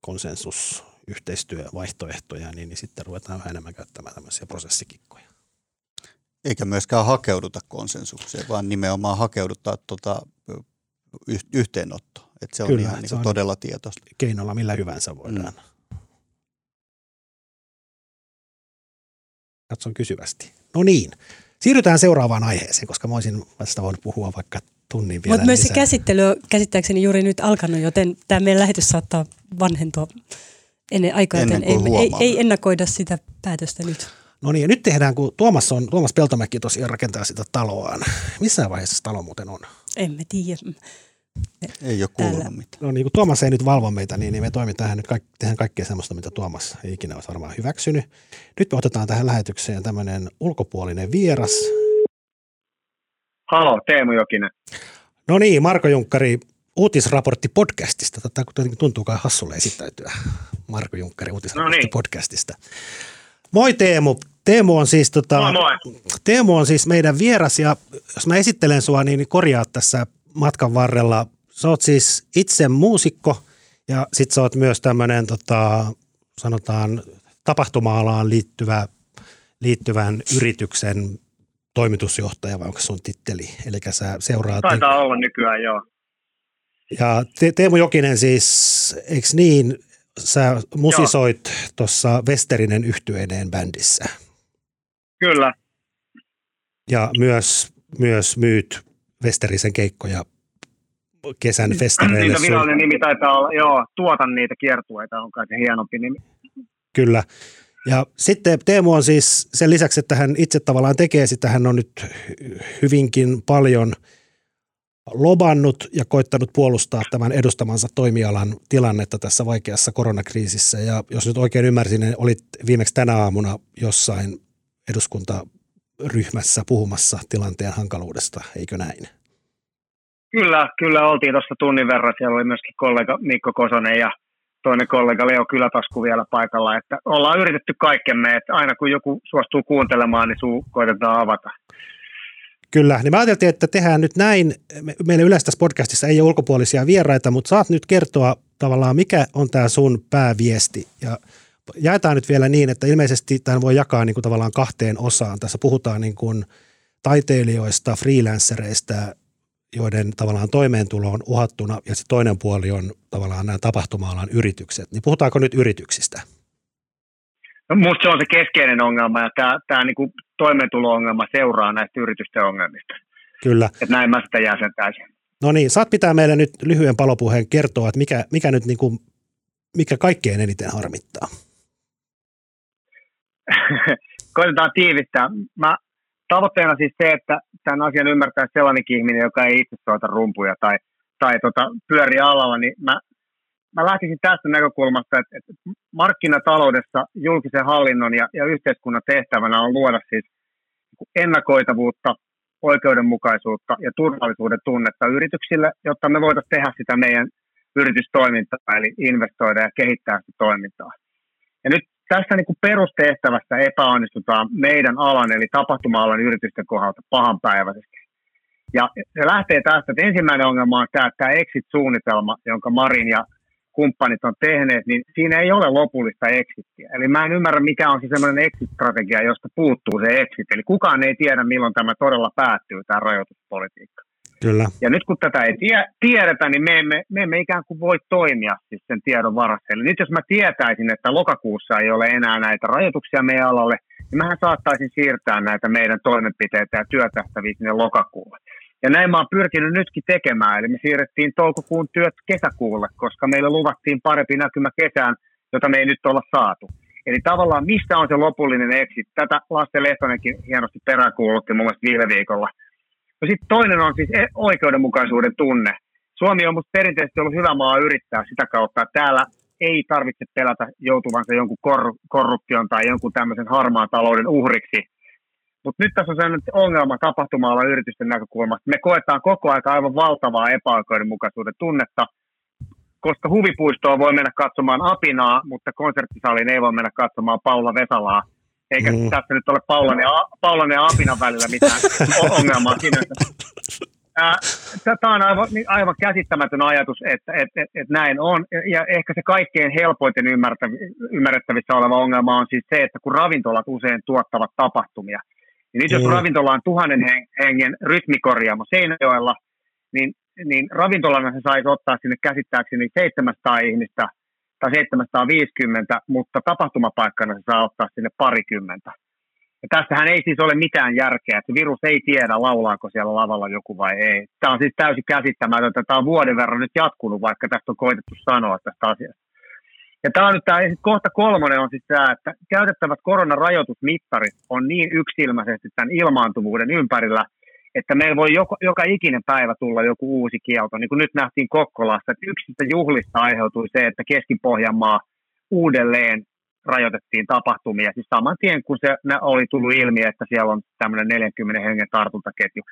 konsensusyhteistyövaihtoehtoja, niin sitten ruvetaan vähän enemmän käyttämään tämmöisiä prosessikikkoja. Eikä myöskään hakeuduta konsensukseen, vaan nimenomaan hakeudutaan yhteenottoon. Että se on kyllä, ihan se niin on todella tietoista. Keinolla millä hyvänsä voidaan. Katson kysyvästi. No niin, siirrytään seuraavaan aiheeseen, koska mä olisin vasta voinut puhua vaikka tunnin vielä. Mutta myös se käsittely on käsittääkseni juuri nyt alkanut, joten tämä meidän lähetys saattaa vanhentua ennen aikaa, joten ei ennakoida sitä päätöstä nyt. No niin, ja nyt tehdään, kun Tuomas Peltomäki tosiaan rakentaa sitä taloaan. Missään vaiheessa se talo muuten on? En mä tiedä. Ei ole kuulunut mitään. No niin, kun Tuomas ei nyt valvo meitä, niin me toimitaan nyt tehdään kaikkea sellaista, mitä Tuomas ei ikinä olisi varmaan hyväksynyt. Nyt me otetaan tähän lähetykseen tämmöinen ulkopuolinen vieras. Halo, Teemu Jokinen. No niin, Marko Junkkari, uutisraportti podcastista. Tätä tuntuu kai hassulle esittäytyä. Marko Junkkari, uutisraportti podcastista. Moi Teemu. Teemu on siis meidän vieras, ja jos mä esittelen sua, niin korjaa tässä matkan varrella. Sä oot siis itse muusikko ja sit sä oot myös tämmönen sanotaan tapahtuma-alaan liittyvän yrityksen toimitusjohtaja, vai onko sun titteli? Elikkä sä seuraat. Taitaa olla nykyään, joo. Ja Teemu Jokinen siis, eiks niin, sä musisoit tuossa Westerinen yhtyeineen bändissä. Kyllä. Ja myös myyt Westerisen keikkoja kesän festareille. Niitä virallinen nimi taitaa olla, joo, tuotan niitä kiertueita, on kaiken hienompi nimi. Kyllä. Ja sitten Teemu on siis sen lisäksi, että hän itse tavallaan tekee sitä, hän on nyt hyvinkin paljon lobannut ja koittanut puolustaa tämän edustamansa toimialan tilannetta tässä vaikeassa koronakriisissä. Ja jos nyt oikein ymmärsin, niin olit viimeksi tänä aamuna jossain eduskuntaryhmässä puhumassa tilanteen hankaluudesta, eikö näin? Kyllä oltiin tuossa tunnin verran. Siellä oli myöskin kollega Mikko Kosonen ja toinen kollega Leo Kylätasku vielä paikalla. Että ollaan yritetty kaikkemme, että aina kun joku suostuu kuuntelemaan, niin suu koitetaan avata. Kyllä, niin mä ajattelin, että tehdään nyt näin. Meillä yleensä tässä podcastissa ei ole ulkopuolisia vieraita, mutta saat nyt kertoa tavallaan, mikä on tämä sun pääviesti. Ja jaetaan nyt vielä niin, että ilmeisesti tämän voi jakaa niin kuin tavallaan kahteen osaan. Tässä puhutaan niin kuin taiteilijoista, freelancereista, joiden tavallaan toimeentulo on uhattuna, ja se toinen puoli on tavallaan nämä tapahtuma-alan yritykset. Niin puhutaanko nyt yrityksistä? No, musta se on se keskeinen ongelma, ja tämä niinku toimeentulo-ongelma seuraa näistä yritysten ongelmista. Kyllä. Et näin mä sitä jäsentäisin. No niin, saat pitää meille nyt lyhyen palopuheen kertoa, että mikä nyt niinku, mikä kaikkein eniten harmittaa. Koitetaan tiivistää. Tavoitteena siis se, että tämän asian ymmärtää sellainenkin ihminen, joka ei itse soita rumpuja tai pyöri alalla, niin mä lähtisin tästä näkökulmasta, että markkinataloudessa julkisen hallinnon ja yhteiskunnan tehtävänä on luoda siis ennakoitavuutta, oikeudenmukaisuutta ja turvallisuuden tunnetta yrityksille, jotta me voitaisiin tehdä sitä meidän yritystoimintaa, eli investoida ja kehittää sitä toimintaa. Ja nyt tässä niin kuin perustehtävässä epäonnistutaan meidän alan, eli tapahtuma-alan yritysten kohdalta pahanpäiväisesti. Ja se lähtee tästä, että ensimmäinen ongelma on tämä exit-suunnitelma, jonka Marin ja kumppanit on tehneet, niin siinä ei ole lopullista exittiä. Eli mä en ymmärrä, mikä on se sellainen exit-strategia, josta puuttuu se exit. Eli kukaan ei tiedä, milloin tämä todella päättyy, tämä rajoituspolitiikka. Kyllä. Ja nyt kun tätä ei tiedetä, niin me emme ikään kuin voi toimia siis sen tiedon varassa. Eli nyt jos mä tietäisin, että lokakuussa ei ole enää näitä rajoituksia meidän alalle, niin mähän saattaisin siirtää näitä meidän toimenpiteitä ja työtehtäviä sinne lokakuulle. Ja näin mä oon pyrkinyt nytkin tekemään, eli me siirrettiin toukokuun työt kesäkuulle, koska meille luvattiin parempi näkymä kesään, jota me ei nyt olla saatu. Eli tavallaan missä on se lopullinen exit? Tätä Lasse Lehtonenkin hienosti peräänkuulutti mun mielestä viime viikolla. No sitten toinen on siis oikeudenmukaisuuden tunne. Suomi on musta perinteisesti ollut hyvä maa yrittää sitä kautta, että täällä ei tarvitse pelätä joutuvansa jonkun korruption tai jonkun tämmöisen harmaan talouden uhriksi. Mutta nyt tässä on sellainen ongelma tapahtuma-alan yritysten näkökulmasta. Me koetaan koko ajan aivan valtavaa epäoikeudenmukaisuuden tunnetta, koska huvipuistoon voi mennä katsomaan Apinaa, mutta konserttisaliin ei voi mennä katsomaan Paula Vesalaa. Eikä tässä nyt ole Paulan ja Apinan välillä mitään ongelmaa sinänsä. Tämä on aivan käsittämätön ajatus, että näin on. Ja ehkä se kaikkein helpoiten ymmärrettävissä oleva ongelma on siis se, että kun ravintolat usein tuottavat tapahtumia, niin nyt jos ravintola on 1,000 hengen rytmikorjaamo Seinäjoella, niin ravintolana se saisi ottaa sinne käsittääkseni 700 ihmistä tai 750, mutta tapahtumapaikkana se saa ottaa sinne parikymmentä. Ja tästähän ei siis ole mitään järkeä, että virus ei tiedä, laulaako siellä lavalla joku vai ei. Tämä on siis täysin käsittämätöntä. Tämä on vuoden verran nyt jatkunut, vaikka tästä on koitettu sanoa tästä asiasta. Ja tämä on nyt tämä kohta kolmonen on siis tämä, että käytettävät koronarajoitusmittarit on niin yksilmäisesti tämän ilmaantuvuuden ympärillä, että meillä voi joka ikinen päivä tulla joku uusi kielto. Niin kuin nyt nähtiin Kokkolassa, että yksistä juhlista aiheutui se, että Keski-Pohjanmaa uudelleen rajoitettiin tapahtumia. Siis saman tien, kun se oli tullut ilmi, että siellä on tämmöinen 40 hengen tartuntaketju.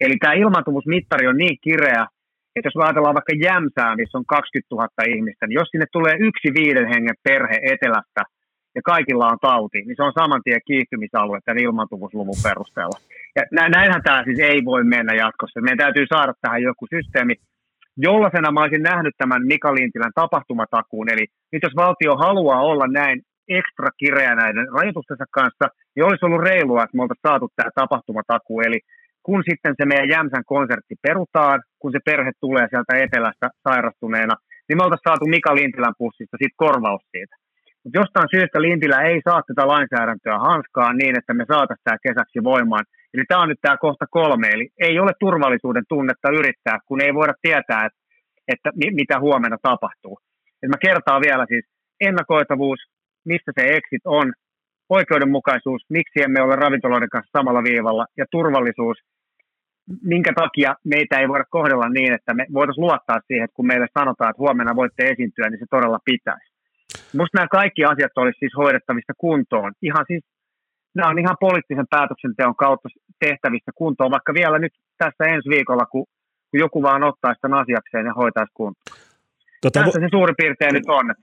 Eli tämä ilmaantuvuusmittari on niin kireä, että jos ajatellaan vaikka Jämsää, missä on 20 000 ihmistä, niin jos sinne tulee 1,5 hengen perhe etelästä ja kaikilla on tauti, niin se on saman tien kiihtymisalue tämän ilmaantuvuusluvun perusteella. Ja näinhän tämä siis ei voi mennä jatkossa. Meidän täytyy saada tähän joku systeemi, jollaisena mä olisin nähnyt tämän Mika Lintilän tapahtumatakuun. Eli nyt jos valtio haluaa olla näin ekstra kireä näiden rajoitustensa kanssa, niin olisi ollut reilua, että me oltaisiin saatu tämä tapahtumatakuu. Eli kun sitten se meidän Jämsän konsertti perutaan, kun se perhe tulee sieltä etelästä sairastuneena, niin me oltaisiin saatu Mika Lintilän pussista sitten korvaus siitä. Mutta jostain syystä Lintilä ei saa tätä lainsäädäntöä hanskaan niin, että me saataisiin tämä kesäksi voimaan. Eli tämä on nyt tämä kohta kolme, eli ei ole turvallisuuden tunnetta yrittää, kun ei voida tietää, että mitä huomenna tapahtuu. Et mä kertaan vielä siis ennakoitavuus, mistä se exit on, oikeudenmukaisuus, miksi emme ole ravintoloiden kanssa samalla viivalla, ja turvallisuus, minkä takia meitä ei voida kohdella niin, että me voitaisiin luottaa siihen, että kun meille sanotaan, että huomenna voitte esiintyä, niin se todella pitäisi. Minusta nämä kaikki asiat olisi siis hoidettavissa kuntoon. Nämä on ihan poliittisen päätöksenteon kautta tehtävissä kuntoon, vaikka vielä nyt tässä ensi viikolla, kun joku vaan ottaisi tämän asiakseen ja hoitaisi kuntoon. Tässä se suurin piirtein nyt on.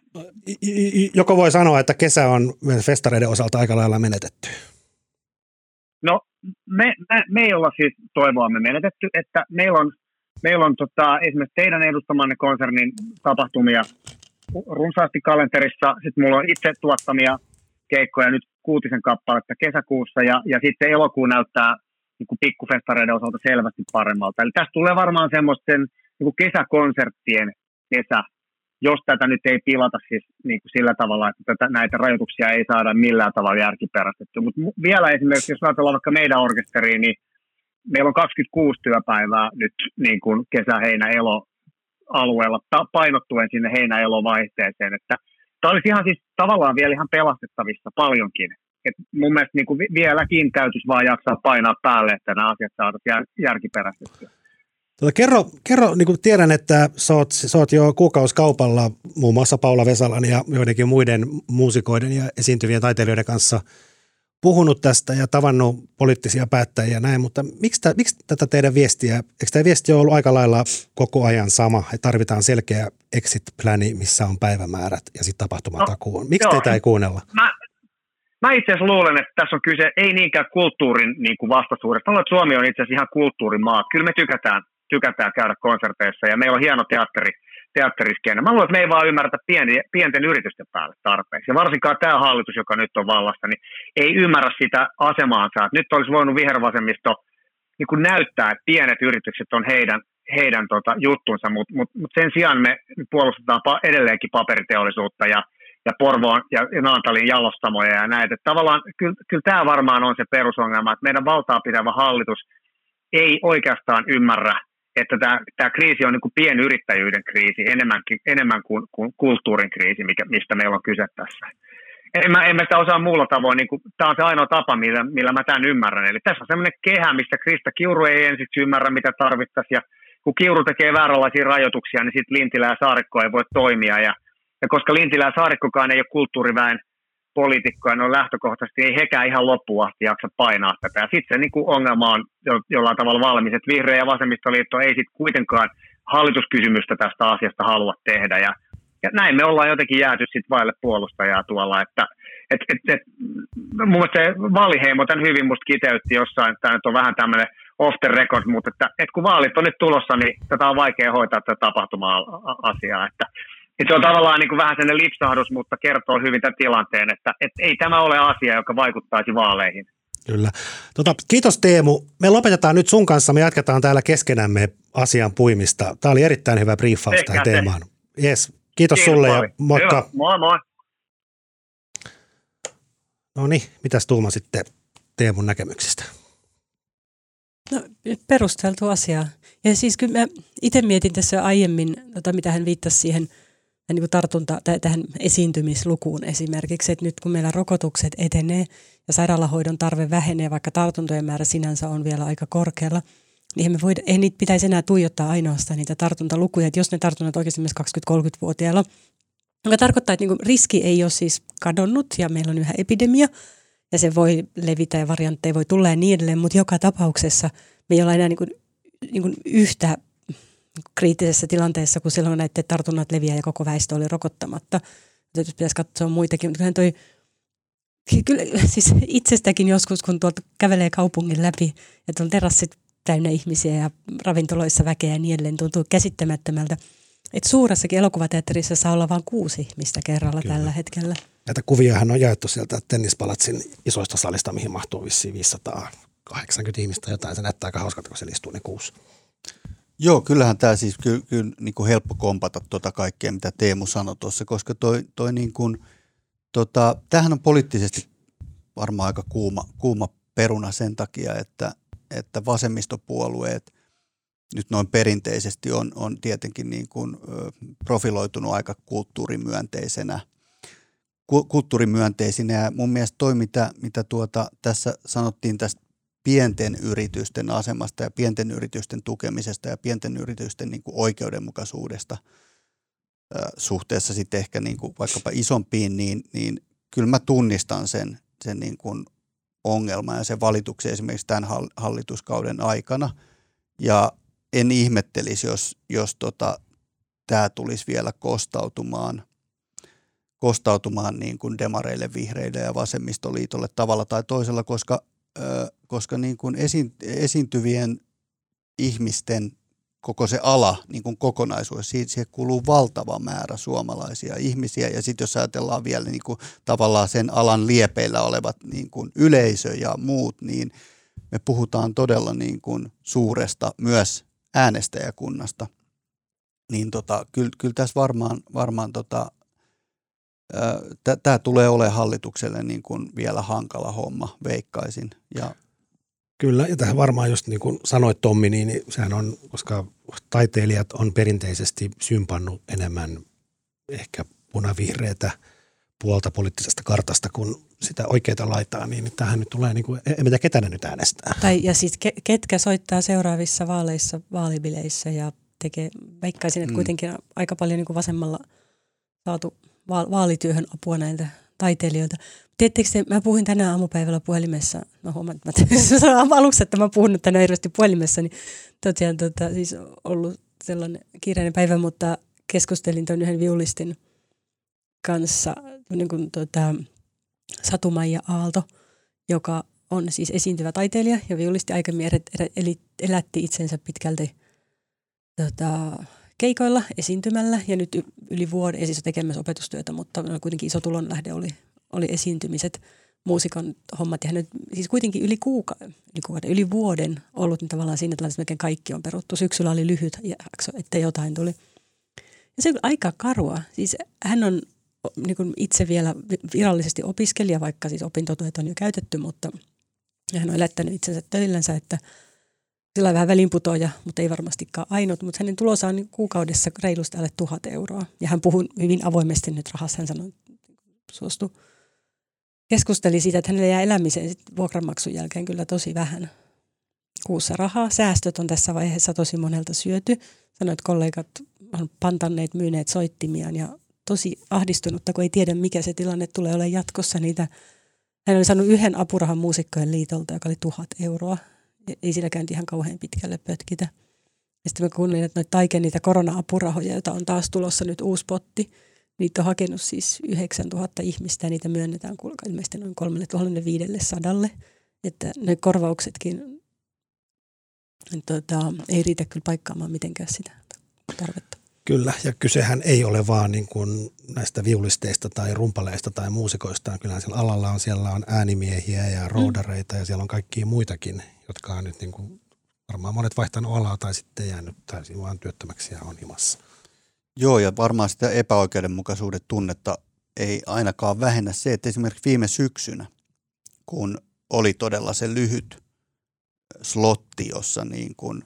Joko voi sanoa, että kesä on festareiden osalta aika lailla menetetty? No, me ei olla siis toivoamme menetetty, että meillä on esimerkiksi teidän edustamanne konsernin tapahtumia runsaasti kalenterissa, sitten mulla on itse tuottamia keikkoja nyt kuutisen kappaletta kesäkuussa ja sitten elokuun näyttää niin pikkufestareiden osalta selvästi paremmalta. Eli tässä tulee varmaan semmoisten niin kesäkonserttien kesä, jos tätä nyt ei pilata siis, niin sillä tavalla, että näitä rajoituksia ei saada millään tavalla järkiperästettyä. Mutta vielä esimerkiksi, jos ajatellaan vaikka meidän orkesteriin, niin meillä on 26 työpäivää nyt niin kuin kesä, heinä, elo alueella painottuen sinne heinä-elovaihteeseen, että tämä olisi ihan siis tavallaan vielä ihan pelastettavissa paljonkin. Et mun mielestä niin kuin vieläkin täytyisi vaan jaksaa painaa päälle, että nämä asiat saadaan järkiperäistettyä. Kerro niin kuin tiedän, että sä oot jo kuukausikaupalla muun muassa Paula Vesalan ja joidenkin muiden muusikoiden ja esiintyvien taiteilijoiden kanssa puhunut tästä ja tavannut poliittisia päättäjiä ja näin, mutta miksi tätä teidän viestiä, eikö tämä viesti ole ollut aika lailla koko ajan sama, että tarvitaan selkeä exit-pläni, missä on päivämäärät ja sitten tapahtumatakuun. Miksi teitä ei kuunnella? Mä, Mä itse asiassa luulen, että tässä on kyse ei niinkään kulttuurin niin kuin vastaisuudesta. Mä luulen, että Suomi on itse asiassa ihan kulttuurimaa. Kyllä me tykätään käydä konserteissa ja meillä on hieno teatteriskeena. Mä luulen, että me ei vaan ymmärretä pienten yritysten päälle tarpeeksi. Ja varsinkaan tämä hallitus, joka nyt on vallassa, niin ei ymmärrä sitä asemaansa. Että nyt olisi voinut vihervasemmisto niin kuin näyttää, että pienet yritykset on heidän juttunsa, mutta sen sijaan me puolustetaan edelleenkin paperiteollisuutta ja Porvoon ja Naantalin jalostamoja ja näitä. Että tavallaan kyllä tämä varmaan on se perusongelma, että meidän valtaa pitävä hallitus ei oikeastaan ymmärrä, että tämä kriisi on niin kuin pienyrittäjyyden kriisi enemmän kuin kulttuurin kriisi, mistä meillä on kyse tässä. En mä sitä osaa muulla tavoin, niin kuin, tämä on se ainoa tapa, millä mä tämän ymmärrän. Eli tässä on sellainen kehä, mistä Krista Kiuru ei ensiksi ymmärrä, mitä tarvittaisiin. Ja kun Kiuru tekee vääränlaisia rajoituksia, niin sitten Lintilä ja Saarikko ei voi toimia. Ja koska Lintilä ja Saarikkokaan ei ole kulttuuriväen poliitikkoja, ne on lähtökohtaisesti, ei hekään ihan loppuun asti jaksa painaa tätä. Ja sitten se niin kuin ongelma on jollain tavalla valmis, että Vihreä ja Vasemmistoliitto ei sitten kuitenkaan hallituskysymystä tästä asiasta halua tehdä. Ja näin me ollaan jotenkin jääty sitten vaille puolustajaa tuolla, että mun mielestä se Valiheimo tämän hyvin musta kiteytti jossain, että tämä nyt on vähän tämmöinen off the record, mutta että kun vaalit on nyt tulossa, niin tätä on vaikea hoitaa tätä tapahtuma-asiaa, että se on tavallaan niin kuin vähän sellainen lipsahdus, mutta kertoo hyvin tämän tilanteen, että ei tämä ole asia, joka vaikuttaisi vaaleihin. Kyllä. Kiitos Teemu. Me lopetetaan nyt sun kanssa, me jatketaan täällä keskenämme asian puimista. Tämä oli erittäin hyvä briefaus tähän teemaan. Yes. Kiitos sulle ja moikka. Hyvä. Moi moi. No niin, mitäs tuuma sitten Teemun näkemyksistä? No, perusteltu asiaa. Ja siis kyllä mä itse mietin tässä aiemmin, mitä hän viittasi siihen niin tähän esiintymislukuun esimerkiksi, että nyt kun meillä rokotukset etenee ja sairaalahoidon tarve vähenee, vaikka tartuntojen määrä sinänsä on vielä aika korkealla, niin eihän niitä pitäisi enää tuijottaa ainoastaan niitä tartuntalukuja, että jos ne tartunnat oikeasti myös 20-30-vuotiailla, joka tarkoittaa, että niinku riski ei ole siis kadonnut ja meillä on yhä epidemia ja se voi levitä ja variantteja voi tulla ja niin edelleen, mutta joka tapauksessa me ei olla enää niinku yhtä kriittisessä tilanteessa, kun silloin näitä tartunnat leviää ja koko väestö oli rokottamatta. Tietysti pitäisi katsoa muitakin, mutta kyllä siis itsestäkin joskus, kun tuolta kävelee kaupungin läpi ja tuolla terassit täynnä ihmisiä ja ravintoloissa väkeä ja niin edelleen, tuntuu käsittämättömältä, että suuressakin elokuvateatterissa saa olla vain 6 ihmistä kerralla. Kyllä. Tällä hetkellä. Näitä kuviahan on jaettu sieltä Tennispalatsin isoista salista, mihin mahtuu vissiin 580 ihmistä jotain. Se näyttää aika hauskalta, kun se istuu ne 6. Joo, kyllähän tämä siis kyllä niin kuin helppo kompata tuota kaikkea, mitä Teemu sanoi tuossa, koska toi niin kuin, tämähän on poliittisesti varmaan aika kuuma peruna sen takia, että vasemmistopuolueet nyt noin perinteisesti on tietenkin niin kuin profiloitunut aika kulttuurimyönteisinä. Ja mun mielestä toi, mitä tässä sanottiin tästä pienten yritysten asemasta ja pienten yritysten tukemisesta ja pienten yritysten niin kuin oikeudenmukaisuudesta suhteessa sitten ehkä niin kuin vaikkapa isompiin, niin kyllä mä tunnistan sen niin kuin ongelma ja sen valituksen esimerkiksi tämän hallituskauden aikana. Ja en ihmettelisi, jos tämä tulisi vielä kostautumaan niin kuin demareille, vihreille ja vasemmistoliitolle tavalla tai toisella, koska niin kuin esiintyvien ihmisten koko se ala niin kuin kokonaisuus, siihen kuuluu valtava määrä suomalaisia ihmisiä, ja sitten jos ajatellaan vielä niin kuin tavallaan sen alan liepeillä olevat niin kuin yleisö ja muut, niin me puhutaan todella niin kuin suuresta myös äänestäjäkunnasta, niin kyllä tässä varmaan tämä tulee olemaan hallitukselle niin kuin vielä hankala homma, veikkaisin. Ja kyllä, ja tähän varmaan just niin kuin sanoit Tommi, niin sehän on, koska taiteilijat on perinteisesti sympannut enemmän ehkä punavihreätä puolta poliittisesta kartasta kuin sitä oikeaa laitaa, niin tähän nyt tulee, niin kuin, mitä ketä ne nyt äänestää. Tai ja siis ketkä soittaa seuraavissa vaaleissa vaalibileissä ja tekee, veikkaisin, että kuitenkin aika paljon niin kuin vasemmalla saatu vaalityöhön apua näiltä taiteilijoilta. Tiedättekö te, mä puhuin tänään aamupäivällä puhelimessa, mä huomaan, että mä puhun nyt tänään hirveästi puhelimessa, niin tosiaan siis ollut sellainen kiireinen päivä, mutta keskustelin tuon yhden viulistin kanssa niin kuin, Satu Maija Aalto, joka on siis esiintyvä taiteilija ja viulisti aiemmin eli elätti itsensä pitkälti keikoilla, esiintymällä ja nyt yli vuoden siis on tekemässä opetustyötä, mutta kuitenkin iso tulonlähde oli esiintymiset, muusikon hommat ja hän siis kuitenkin yli vuoden ollut niin tavallaan siinä tällaisessa melkein kaikki on peruttu. Syksyllä oli lyhyt jakso, että jotain tuli. Ja se on aika karua. Siis hän on niin kuin itse vielä virallisesti opiskelija, vaikka siis opintotuet on jo käytetty, mutta hän on elättänyt itsensä töillänsä, että sillä on vähän välinputoja, mutta ei varmastikaan ainut. Mutta hänen tulossa on kuukaudessa reilusti alle 1 000 euroa. Ja hän puhui hyvin avoimesti nyt rahasta. Hän sanoi, suostui. Keskusteli siitä, että hänellä jää elämiseen vuokranmaksun jälkeen kyllä tosi vähän kuussa rahaa. Säästöt on tässä vaiheessa tosi monelta syöty. Sanoi, että kollegat on pantanneet, myyneet soittimiaan ja tosi ahdistunutta, kun ei tiedä mikä se tilanne tulee olemaan jatkossa. Hän oli saanut 1 apurahan muusikkojen liitolta, joka oli 1 000 euroa. Ei sillä käynyt ihan kauhean pitkälle pötkitä. Ja sitten mä kuulin, että noita kaiken niitä korona-apurahoja, joita on taas tulossa nyt uusi potti. Niitä on hakenut siis 9 000 ihmistä ja niitä myönnetään ilmeisesti noin 3 500. Että ne korvauksetkin ei riitä kyllä paikkaamaan mitenkään sitä tarvetta. Kyllä, ja kysehän ei ole vaan niin kuin näistä viulisteista tai rumpaleista tai muusikoista. Kyllähän siellä alalla on, siellä on äänimiehiä ja roudareita ja siellä on kaikkia muitakin, jotka on nyt niin kuin, varmaan monet vaihtanut alaa tai sitten jäänyt täysin vaan työttömäksi ja on himassa. Joo, ja varmaan sitä epäoikeudenmukaisuuden tunnetta ei ainakaan vähennä se, että esimerkiksi viime syksynä, kun oli todella se lyhyt slotti, jossa niin kuin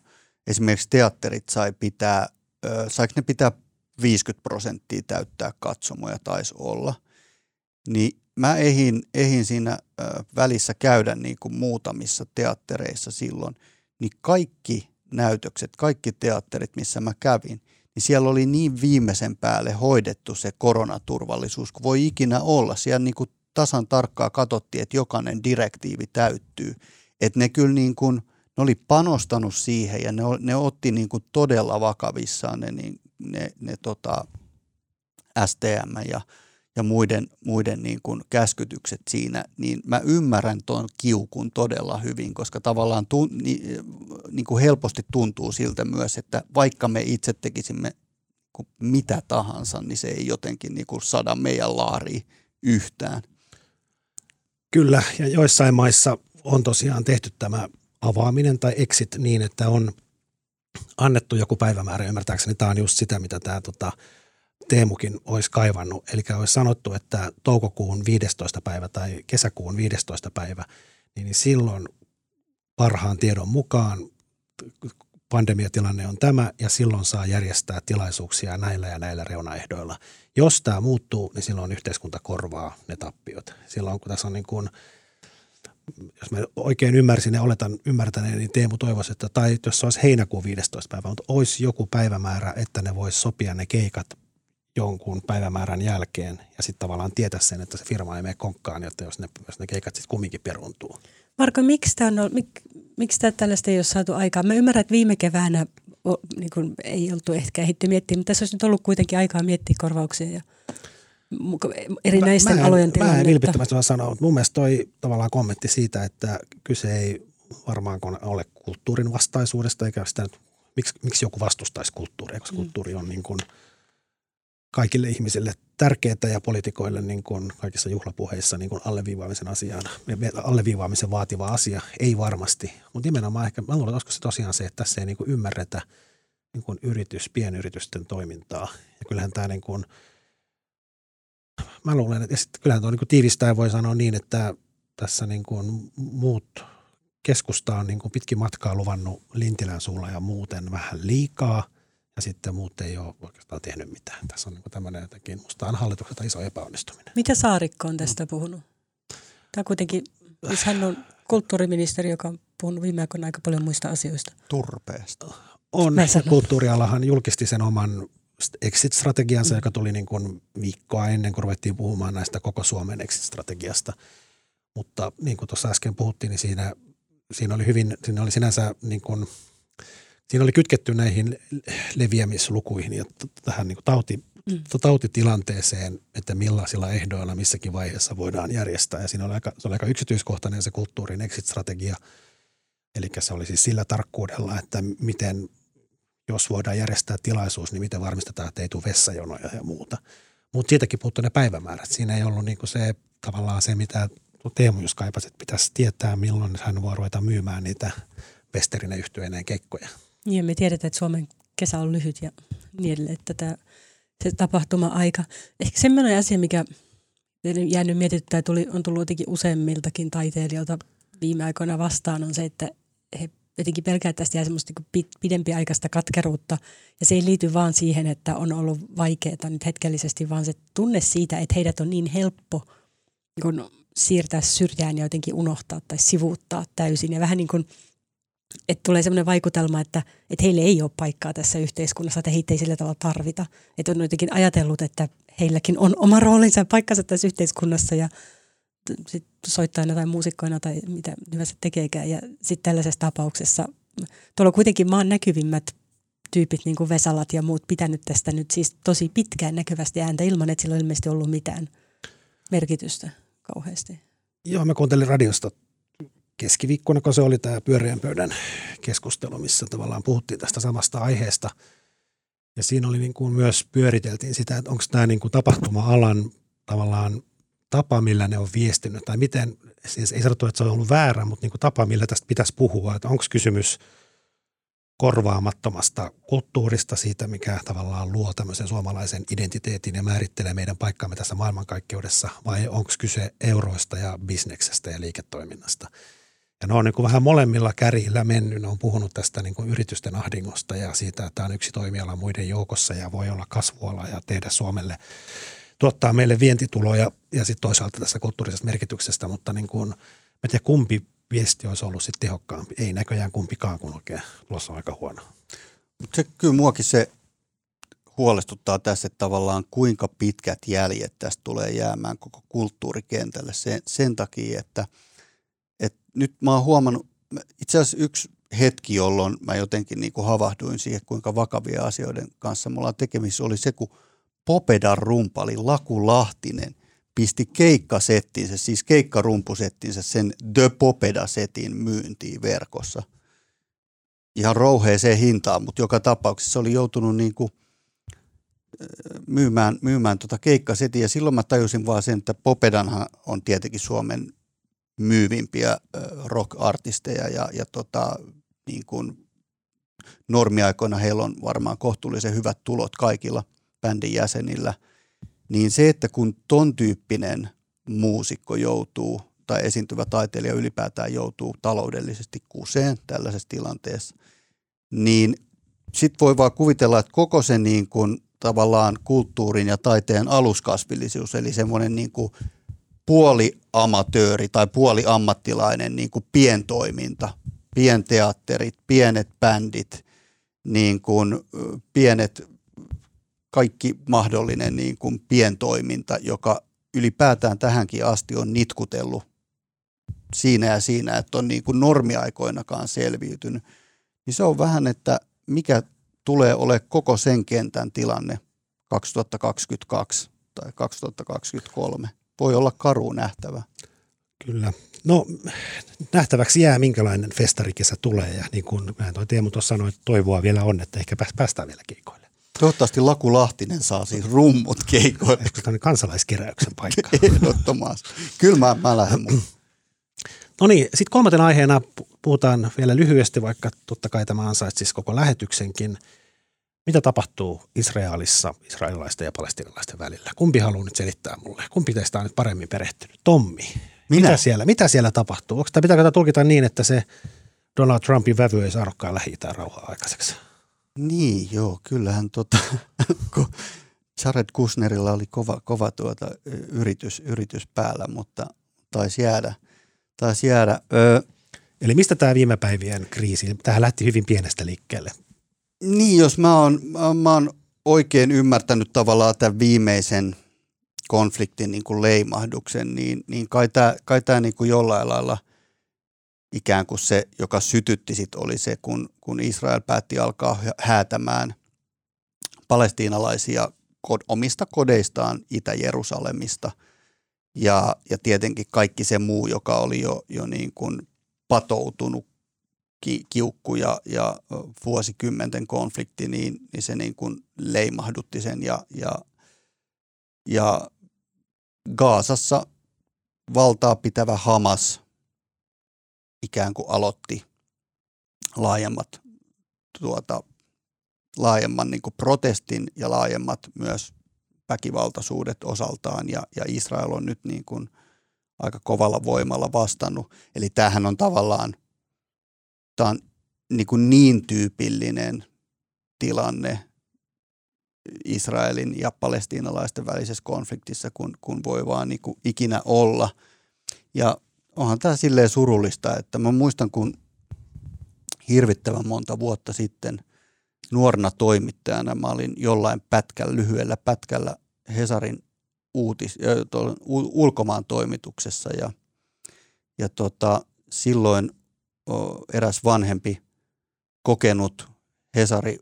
esimerkiksi teatterit saiko ne pitää 50% täyttää katsomoja taisi olla, niin mä ehin siinä välissä käydä niin kuin muutamissa teattereissa silloin, niin kaikki näytökset, kaikki teatterit, missä mä kävin, niin siellä oli niin viimeisen päälle hoidettu se koronaturvallisuus, kun voi ikinä olla. Siellä niin kuin tasan tarkkaa katsottiin, että jokainen direktiivi täyttyy. Että ne kyllä niin kuin, ne oli panostanut siihen ja ne otti niin kuin todella vakavissaan ne STM ja muiden niin kuin käskytykset siinä, niin mä ymmärrän tuon kiukun todella hyvin, koska tavallaan niin kuin helposti tuntuu siltä myös, että vaikka me itse tekisimme mitä tahansa, niin se ei jotenkin niin kuin sada meidän laariin yhtään. Kyllä, ja joissain maissa on tosiaan tehty tämä avaaminen tai exit niin, että on annettu joku päivämäärä. Ymmärtääkseni tämä on just sitä, mitä tämä Teemukin olisi kaivannut, eli olisi sanottu, että toukokuun 15. päivä tai kesäkuun 15. päivä, niin silloin parhaan tiedon mukaan pandemiatilanne on tämä ja silloin saa järjestää tilaisuuksia näillä ja näillä reunaehdoilla. Jos tämä muuttuu, niin silloin yhteiskunta korvaa ne tappiot. Silloin kun tässä on niin kuin, jos mä oikein ymmärsin ja oletan ymmärtäneen, niin Teemu toivoisi, että tai jos se olisi heinäkuun 15. päivä, mutta olisi joku päivämäärä, että ne voisi sopia ne keikat jonkun päivämäärän jälkeen ja sitten tavallaan tietää sen, että se firma ei mene konkkaan, jotta jos ne keikat sitten kumminkin peruuntuu. Marko, miksi tällaista ei ole saatu aikaa? Mä ymmärrän, että viime keväänä niin kun ei oltu ehkä ehditty miettimään, mutta tässä olisi nyt ollut kuitenkin aikaa miettiä korvauksia ja erinäisten alojen tilannetta. Mä en vilpittömästi vaan sanoa, mutta mun mielestä toi tavallaan kommentti siitä, että kyse ei varmaan ole kulttuurin vastaisuudesta, eikä sitä, miksi joku vastustaisi kulttuuria, koska kulttuuri on niin kuin kaikille ihmisille tärkeää ja poliitikoille niin kuin kaikissa juhlapuheissa niin kuin alleviivaamisen vaativa asia, ei varmasti. Mutta nimenomaan ehkä, mä luulen, olisiko se tosiaan se, että tässä ei niin kuin ymmärretä niin kuin pienyritysten toimintaa. Ja kyllähän tämä niin kuin, mä luulen, että kyllähän tuo niin kuin tiivistää voi sanoa niin, että tässä niin kuin muut keskusta on niin kuin pitkin matkaa luvannut Lintilän suulla ja muuten vähän liikaa. Ja sitten muut ei ole oikeastaan tehnyt mitään. Tässä on niin tämmöinen jotenkin mustaan hallitukselta iso epäonnistuminen. Mitä Saarikko on tästä puhunut? Tämä kuitenkin, siis hän on kulttuuriministeri, joka on puhunut viime aikoina aika paljon muista asioista. Turpeesta. On. Kulttuurialahan julkisti sen oman exit-strategiansa, joka tuli niin kuin viikkoa ennen, kun ruvettiin puhumaan näistä koko Suomen exit-strategiasta. Mutta niin kuin tuossa äsken puhuttiin, niin siinä oli sinänsä niin kuin siinä oli kytketty näihin leviämislukuihin ja tähän niin kuin tauti tautitilanteeseen, että millaisilla ehdoilla missäkin vaiheessa voidaan järjestää. Ja siinä on se oli aika yksityiskohtainen se kulttuurin exit-strategia. Eli se oli siis sillä tarkkuudella, että miten, jos voidaan järjestää tilaisuus, niin miten varmistetaan, että ei tule vessajonoja ja muuta. Mutta siitäkin puuttui ne päivämäärät. Siinä ei ollut niinku se tavallaan se, mitä Teemu just kaipasi, että pitäisi tietää, milloin hän voi ruveta myymään niitä Westerinen yhtyeineen keikkoja. Niin, me tiedetään, että Suomen kesä on lyhyt ja niin edelleen, että se tapahtuma-aika. Ehkä semmoinen asia, mikä jäänyt mietityttää, on tullut jotenkin useimmiltakin taiteilijoilta viime aikoina vastaan, on se, että he jotenkin pelkää, että tästä jää semmoista pidempiaikaista katkeruutta. Ja se ei liity vaan siihen, että on ollut vaikeaa nyt hetkellisesti, vaan se tunne siitä, että heidät on niin helppo siirtää syrjään ja jotenkin unohtaa tai sivuuttaa täysin. Ja vähän niin kuin, että tulee semmoinen vaikutelma, että heille ei ole paikkaa tässä yhteiskunnassa, että heitä ei sillä tavalla tarvita. Että on jotenkin ajatellut, että heilläkin on oma roolinsa ja paikkansa tässä yhteiskunnassa ja sitten soittajana tai muusikkoina tai mitä hyvänsä tekeekään. Ja sitten tällaisessa tapauksessa, tuolla on kuitenkin maan näkyvimmät tyypit, niin kuin Vesalat ja muut, pitänyt tästä nyt siis tosi pitkään näkyvästi ääntä ilman, että sillä on ilmeisesti ollut mitään merkitystä kauheasti. Joo, mä kuuntelin radiosta keskiviikkona, kun se oli tämä pyöreän pöydän keskustelu, missä tavallaan puhuttiin tästä samasta aiheesta. Ja siinä oli niin kuin myös pyöriteltiin sitä, että onko tämä niin kuin tapahtuma-alan tavallaan tapa, millä ne on viestinyt, tai miten, siis ei sanottu, että se on ollut väärä, mutta niin kuin tapa, millä tästä pitäisi puhua, että onko kysymys korvaamattomasta kulttuurista, siitä, mikä tavallaan luo tämmöisen suomalaisen identiteetin ja määrittelee meidän paikkaamme tässä maailmankaikkeudessa, vai onko kyse euroista ja bisneksestä ja liiketoiminnasta. Ja ne on niin kuin vähän molemmilla kärjillä mennyt, ne on puhunut tästä niin kuin yritysten ahdingosta ja siitä, että on yksi toimiala muiden joukossa ja voi olla kasvuala ja tehdä Suomelle, tuottaa meille vientituloja ja sitten toisaalta tässä kulttuurisesta merkityksestä, mutta niin kuin, mä tiedän, kumpi viesti olisi ollut sitten tehokkaampi. Ei näköjään kumpikaan, kun oikein tulossa on aika huono. Se, kyllä muakin se huolestuttaa tässä, että tavallaan kuinka pitkät jäljet tästä tulee jäämään koko kulttuurikentälle sen takia, että nyt mä oon huomannut, itse asiassa yksi hetki, jolloin mä jotenkin niin kuin havahduin siihen, kuinka vakavia asioiden kanssa mulla on tekemisissä, oli se, kun Popedan rumpali Laku Lahtinen pisti keikkasettinsä, siis keikkarumpusettinsä, sen The Popeda-setin myyntiin verkossa. Ihan rouheeseen hintaan, mutta joka tapauksessa oli joutunut niinku myymään tota keikkasetin. Ja silloin mä tajusin vaan sen, että Popedanhan on tietenkin Suomen myyvimpiä rock-artisteja ja niin kuin normiaikoina heillä on varmaan kohtuullisen hyvät tulot kaikilla bändin jäsenillä. Niin se, että kun ton tyyppinen muusikko joutuu tai esiintyvä taiteilija ylipäätään joutuu taloudellisesti kuseen tällaisessa tilanteessa, niin sitten voi vaan kuvitella, että koko se niin kuin tavallaan kulttuurin ja taiteen aluskasvillisuus, eli semmoinen niin kuin puoliamatööri tai puoliammattilainen niin kuin pientoiminta, pienteatterit, pienet bändit, niin kuin pienet kaikki mahdollinen niin kuin pientoiminta, joka ylipäätään tähänkin asti on nitkutellut siinä, että on niin kuin normiaikoinakaan selviytynyt, niin se on vähän, että mikä tulee olemaan koko sen kentän tilanne 2022 tai 2023. Voi olla karu nähtävä. Kyllä. No nähtäväksi jää, minkälainen festarikesä tulee ja niin kuin Teemu tuossa sanoi, toivoa vielä on, että ehkä päästään vielä keikoille. Toivottavasti Laku Lahtinen saa siis rummut keikoille. Eikö tämä kansalaiskeräyksen paikka? Ehdottomasti. Kyllä mä lähden mun. No niin, sitten kolmantena aiheena puhutaan vielä lyhyesti, vaikka totta kai tämä ansaitsisi koko lähetyksenkin. Mitä tapahtuu Israelissa, israelilaisten ja palestiinalaisten välillä? Kumpi haluaa nyt selittää mulle? Kumpi teistä on nyt paremmin perehtynyt? Tommi, mitä siellä tapahtuu? Pitääkö tämä tulkita niin, että se Donald Trumpin vävy ei saadakaan Lähi-Itään rauhaa aikaiseksi? Niin, joo, kyllähän Jared Kushnerilla oli kova yritys päällä, mutta taisi jäädä. Eli mistä tämä viime päivien kriisi? Tähän lähti hyvin pienestä liikkeelle. Niin, jos mä oon oikein ymmärtänyt tavallaan tämän viimeisen konfliktin niin kuin leimahduksen, niin kai tämä niin kuin jollain lailla ikään kuin se, joka sytytti sit, oli se, kun Israel päätti alkaa häätämään palestiinalaisia omista kodeistaan Itä-Jerusalemista ja tietenkin kaikki se muu, joka oli jo niin kuin patoutunut kiukku ja vuosikymmenten konflikti, niin se niin kuin leimahdutti sen ja Gaasassa valtaa pitävä Hamas ikään kuin aloitti laajemman niin kuin protestin ja laajemmat myös väkivaltaisuudet osaltaan ja Israel on nyt niin kuin aika kovalla voimalla vastannut. Eli tämähän on tavallaan tämä on niin tyypillinen tilanne Israelin ja palestiinalaisten välisessä konfliktissa, kun voi vaan niin kuin ikinä olla. Ja onhan tämä silleen surullista, että mä muistan, kun hirvittävän monta vuotta sitten nuorena toimittajana mä olin jollain lyhyellä pätkällä Hesarin ulkomaan toimituksessa ja silloin eräs vanhempi kokenut Hesari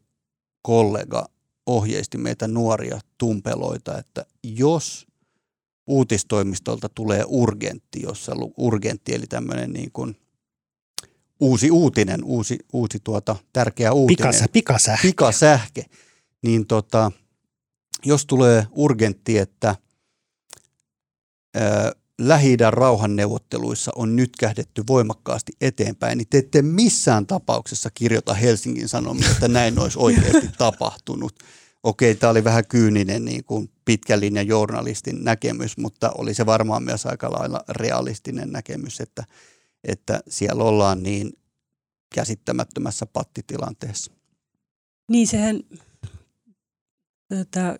kollega ohjeisti meitä nuoria tumpeloita, että jos uutistoimistolta tulee urgentti, eli tämmöinen niin kuin uusi uutinen, uusi tärkeä uutinen. Pikasähke. Niin jos tulee urgentti, että Lähi-idän rauhanneuvotteluissa on nyt kähdetty voimakkaasti eteenpäin, niin te ette missään tapauksessa kirjoita Helsingin Sanomia, että näin olisi oikeasti tapahtunut. Okei, tämä oli vähän kyyninen niin kuin pitkän linjan journalistin näkemys, mutta oli se varmaan myös aika lailla realistinen näkemys, että siellä ollaan niin käsittämättömässä pattitilanteessa. Niin sehän,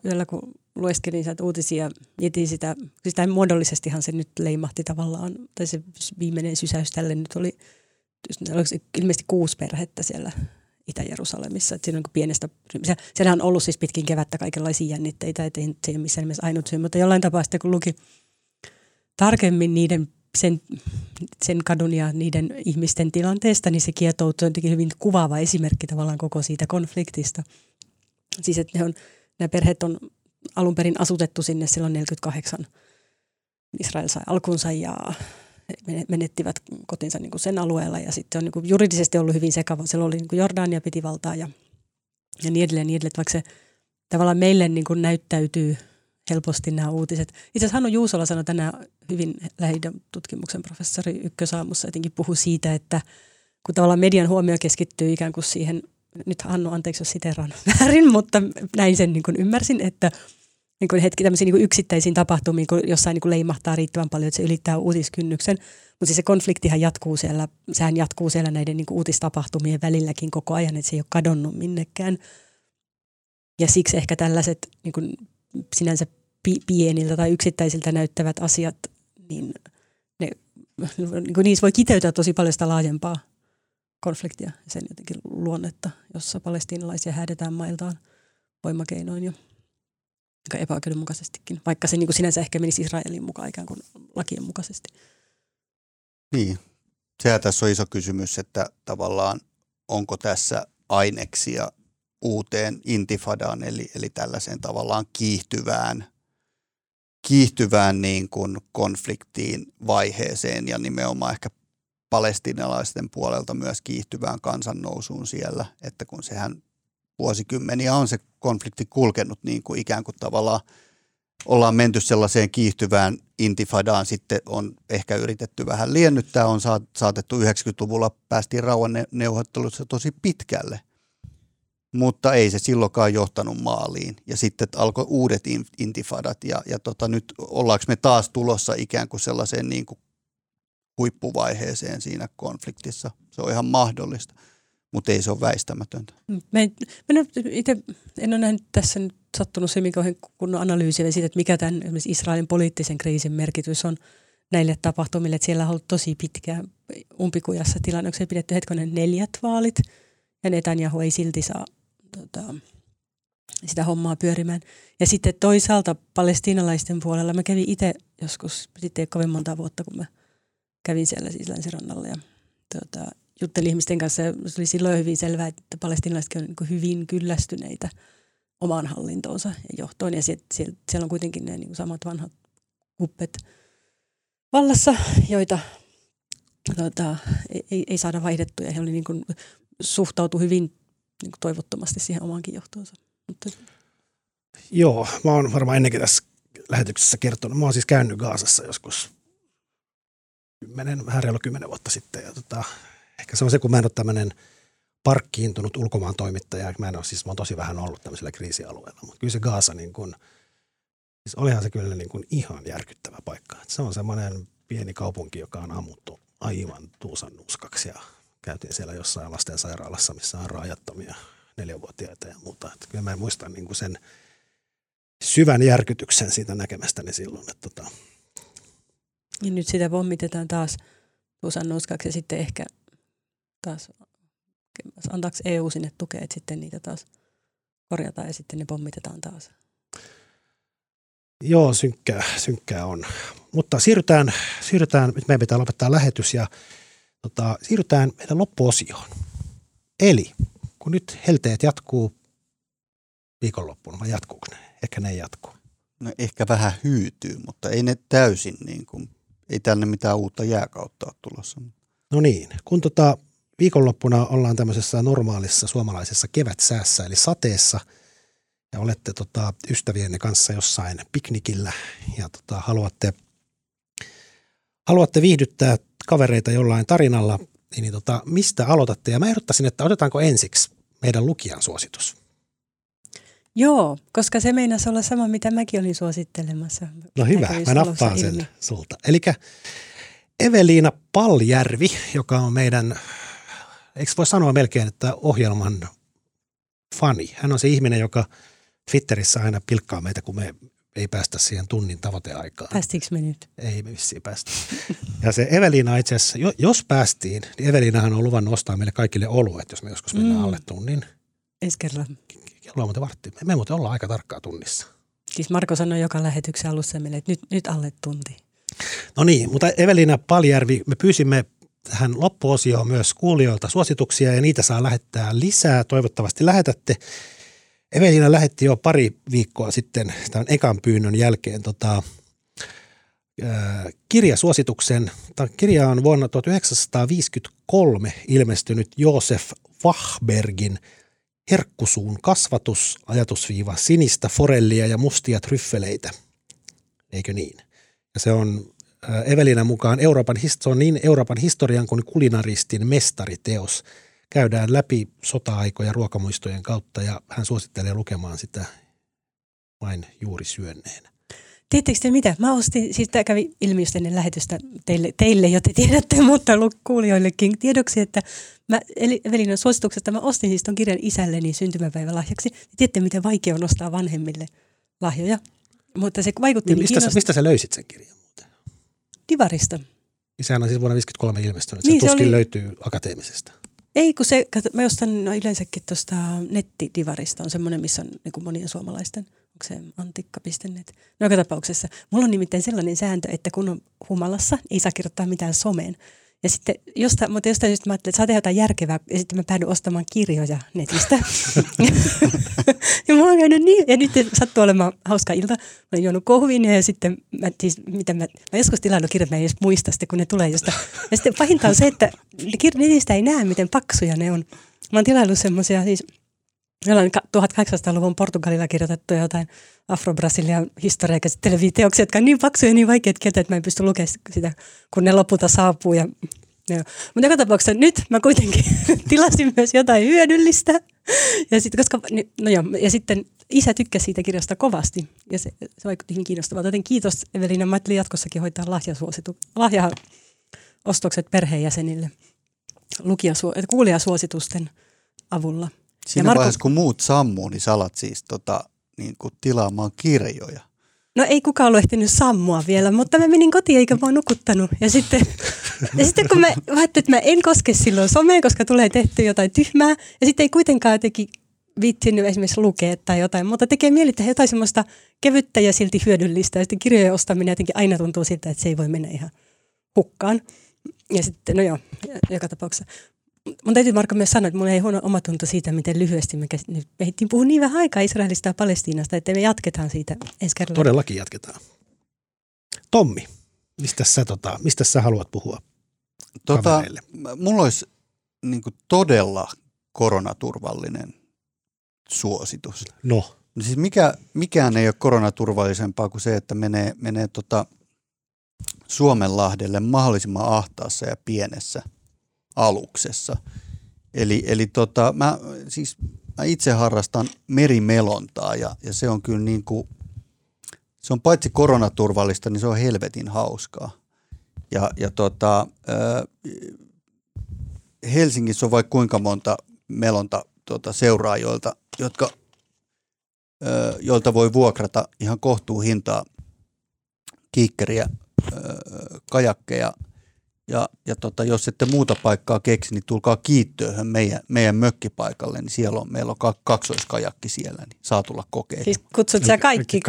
yöllä kun lueskelin sieltä uutisia, jätin sitä, siis tämän muodollisestihan se nyt leimahti tavallaan, tai se viimeinen sysäys tälle nyt oli, ilmeisesti 6 perhettä siellä Itä-Jerusalemissa, että siinä on pienestä, siellä on ollut siis pitkin kevättä kaikenlaisia jännitteitä, ettei se ole missään nimessä ainut syy, mutta jollain tapaa sitten kun luki tarkemmin niiden sen kadun ja niiden ihmisten tilanteesta, niin se kietoutuu jotenkin hyvin kuvaava esimerkki tavallaan koko siitä konfliktista. Siis että nämä perheet on alun perin asutettu sinne silloin 1948. Israel sai alkunsa ja menettivät kotinsa niin kuin sen alueella ja sitten on niin kuin juridisesti ollut hyvin sekava. Siellä oli niin kuin Jordania piti valtaa ja niin edelleen, vaikka se tavallaan meille niin kuin näyttäytyy helposti nämä uutiset. Itse asiassa Hanno Juusola sanoi tänään hyvin Lähi-idän tutkimuksen professori Ykkösaamussa jotenkin puhui siitä, että kun tavallaan median huomio keskittyy ikään kuin siihen, nyt Hanno anteeksi jos siteraan väärin, mutta näin sen niin kuin ymmärsin, että niin kuin hetki tämmöisiin niin kuin yksittäisiin tapahtumiin, kun jossain niin kuin leimahtaa riittävän paljon, että se ylittää uutiskynnyksen, mutta siis se konfliktihan jatkuu siellä, sehän jatkuu siellä näiden niin kuin uutistapahtumien välilläkin koko ajan, että se ei ole kadonnut minnekään. Ja siksi ehkä tällaiset niin kuin sinänsä pieniltä tai yksittäisiltä näyttävät asiat, niin niissä voi kiteytää tosi paljon sitä laajempaa konfliktia ja sen jotenkin luonnetta, jossa palestiinalaisia häädetään mailtaan voimakeinoin jo aika epäoikeudenmukaisestikin, vaikka se niin kuin sinänsä ehkä menisi Israelin mukaan ikään kuin lakien mukaisesti. Niin, sehän tässä on iso kysymys, että tavallaan onko tässä aineksia uuteen intifadaan, eli tällaiseen tavallaan kiihtyvään niin kuin konfliktiin vaiheeseen ja nimenomaan ehkä palestiinalaisten puolelta myös kiihtyvään kansannousuun siellä, että kun sehän vuosikymmeniä on se konflikti kulkenut niin kuin ikään kuin tavallaan ollaan menty sellaiseen kiihtyvään intifadaan, sitten on ehkä yritetty vähän liennyttää, on saatettu 90-luvulla, päästiin rauhanneuvottelussa tosi pitkälle. Mutta ei se silloinkaan johtanut maaliin. Ja sitten alkoi uudet intifadat. Ja nyt ollaanko me taas tulossa ikään kuin sellaiseen niin kuin huippuvaiheeseen siinä konfliktissa. Se on ihan mahdollista, mutta ei se ole väistämätöntä. Mä en ole nähnyt tässä nyt sattunut se, mikä on kunnon analyysiä siitä, että mikä tämän esimerkiksi Israelin poliittisen kriisin merkitys on näille tapahtumille. Että siellä on ollut tosi pitkään umpikujassa tilanne. Onko se pidetty hetkonen 4 vaalit? Ja Netanjahu ei silti saa sitä hommaa pyörimään. Ja sitten toisaalta palestiinalaisten puolella mä kävin itse joskus, sitten ei ole kovin monta vuotta, kun mä kävin siellä siis länsirannalla. Ja juttelin ihmisten kanssa ja se oli silloin hyvin selvää, että palestiinalaisetkin on niin hyvin kyllästyneitä omaan hallintoonsa ja johtoon. Ja siellä on kuitenkin ne niin samat vanhat kuppet vallassa, joita ei saada vaihdettuja. He oli niin kuin, suhtautu hyvin niin kuin toivottomasti siihen omaankin johtoonsa. Mutta... Joo, mä oon varmaan ennenkin tässä lähetyksessä kertonut. Mä oon siis käynyt Gazassa joskus 10 vuotta sitten. Ja ehkä se on se, kun mä en ole tämmöinen parkkiintunut ulkomaan toimittaja. Mä oon tosi vähän ollut tämmöisellä kriisialueella. Mutta kyllä se Gaza, niin kun, siis olihan se kyllä niin kun ihan järkyttävä paikka. Et se on semmoinen pieni kaupunki, joka on ammuttu aivan tuusan nuuskaksi. Ja käytiin siellä jossain lastensairaalassa, missä on rajattomia 4-vuotiaita ja muuta. Et kyllä mä en muista niin kun sen syvän järkytyksen siitä näkemästäni silloin. Että Ja nyt sitä pommitetaan taas tuusan nuuskaksi ja sitten ehkä taas... Antaako EU sinne tukea, että sitten niitä taas korjataan ja sitten ne pommitetaan taas? Joo, synkkää on. Mutta siirrytään, nyt meidän pitää lopettaa lähetys ja siirrytään meidän loppuosioon. Eli kun nyt helteet jatkuu viikonloppuun, vai jatkuuko ne? Ehkä ne jatkuu. No ehkä vähän hyytyy, mutta ei ne täysin niin kuin, ei tänne mitään uutta jääkautta ole tulossa. No niin, kun viikonloppuna ollaan tämmöisessä normaalissa suomalaisessa kevätsäässä, eli sateessa, ja olette ystävienne kanssa jossain piknikillä ja haluatte viihdyttää kavereita jollain tarinalla, niin mistä aloitatte? Ja mä ehdottaisin, että otetaanko ensiksi meidän lukijan suositus? Joo, koska se meinasi olla sama, mitä mäkin olin suosittelemassa. No hyvä, mä nappaan sen sulta. Elikkä Eveliina Paljärvi, joka on meidän... Eikö voi sanoa melkein, että ohjelman fani. Hän on se ihminen, joka Twitterissä aina pilkkaa meitä, kun me ei päästä siihen tunnin tavoiteaikaan. Päästiinkö me nyt? Ei me vissiin päästä. Ja se Eveliina itse asiassa, jos päästiin, niin Eveliinahan on luvannut ostaa meille kaikille oluet, jos me joskus mennään alle tunnin. Ensi kerralla. Kello on muuten varttia. Me muuten ollaan aika tarkkaa tunnissa. Siis Marko sanoi joka lähetyksen alussa meille, että nyt alle tunti. No niin, mutta Eveliina Paljärvi, me pyysimme tähän loppuosioon myös kuulijoilta suosituksia ja niitä saa lähettää lisää. Toivottavasti lähetätte. Eveliina lähetti jo pari viikkoa sitten tämän ekan pyynnön jälkeen kirjasuosituksen. Tämä kirja on vuonna 1953 ilmestynyt Josef Wahlbergin Herkkusuun kasvatus, ajatusviiva sinistä forellia ja mustia tryffeleitä. Eikö niin? Ja se on... Eveliinan mukaan Euroopan historian kuin kulinaristin mestariteos. Käydään läpi sota-aikoja ruokamuistojen kautta ja hän suosittelee lukemaan sitä vain juuri syönneenä. Tiedättekö te mitä? Mä ostin, siis tämä kävi ilmi just ennen lähetystä teille jo te tiedätte, mutta kuulijoillekin tiedoksi, että Eveliinan suosituksesta mä ostin siis ton kirjan isälleni syntymäpäivälahjaksi. Tiedätte, miten vaikea on ostaa vanhemmille lahjoja, mutta se vaikutti niin mistä sä löysit sen kirjan? Divarista. Sehän on siis vuonna 1953 ilmestynyt. Se niin tuskin löytyy akateemisesta. Ei, kun se, mä jostain yleensäkin tuosta nettidivarista on semmoinen, missä on niin kuin monien suomalaisten, onko se antiikka.net. No joka tapauksessa. Mulla on nimittäin sellainen sääntö, että kun on humalassa, ei saa kirjoittaa mitään someen. Ja sitten jostain syystä mä ajattelin, että saa tehdä jotain järkevää, ja sitten mä päädyin ostamaan kirjoja netistä. Ja mulla on käynyt niin, ja nyt sattuu olemaan hauska ilta. Mä olen juonut kohvinia, ja sitten mä joskus tilannut kirjat, mä en edes muista sitten, kun ne tulee jostain. Ja sitten pahinta on se, että netistä ei näe, miten paksuja ne on. Mä oon tilaillut semmoisia, siis jollain 1800-luvun Portugalilla kirjoitettuja jotain afro-brasilian historiaa käsitteleviä videoita, jotka on niin paksuja ja niin vaikeat kieltä, että mä en pysty lukemaan sitä, kun ne lopulta saapuu. Mutta joka tapauksessa nyt mä kuitenkin tilasin myös jotain hyödyllistä. Ja, sitten isä tykkäsi siitä kirjasta kovasti ja se vaikutti hyvin kiinnostavalta. Joten kiitos Eveliina, mä ajattelin jatkossakin hoitaa lahjaostokset perheenjäsenille kuulijasuositusten avulla. Siinä vaiheessa, kun muut sammuu, niin sä alat siis niin kuin tilaamaan kirjoja. No ei kukaan ollut ehtinyt sammua vielä, mutta mä menin kotiin eikä mä oon nukuttanut. Ja sitten kun mä ajattelin, että mä en koske silloin someen, koska tulee tehty jotain tyhmää. Ja sitten ei kuitenkaan jotenkin viitsinyt esimerkiksi lukea tai jotain, mutta tekee mieli tehdä jotain semmoista kevyttä ja silti hyödyllistä. Ja sitten kirjojen ostaminen jotenkin aina tuntuu siltä, että se ei voi mennä ihan hukkaan. Ja sitten, no joo, joka tapauksessa. Mun täytyy Marko myös sanoa, että mulla ei huono omatunto siitä, miten lyhyesti me ehdittiin puhua niin vähän aikaa Israelista ja Palestiinasta, että me jatketaan siitä ensi kerralla. Todellakin jatketaan. Tommi, mistä sä haluat puhua kavereille? Mulla olisi niin kuin todella koronaturvallinen suositus. No. Siis mikään ei ole koronaturvallisempaa kuin se, että menee Suomenlahdelle mahdollisimman ahtaassa ja pienessä aluksessa. Eli mä itse harrastan merimelontaa ja se on kyllä niin kuin, se on paitsi koronaturvallista, niin se on helvetin hauskaa. Helsingissä on vaikka kuinka monta melonta seuraajilta, joilta voi vuokrata ihan kohtuuhintaa kiikkeriä, kajakkeja ja jos ette muuta paikkaa keksi, niin tulkaa Kiittööhön meidän mökkipaikalle, niin siellä meillä on kaksoiskajakki siellä, niin saa tulla kokeilemaan. Siis kutsut sä kaikki.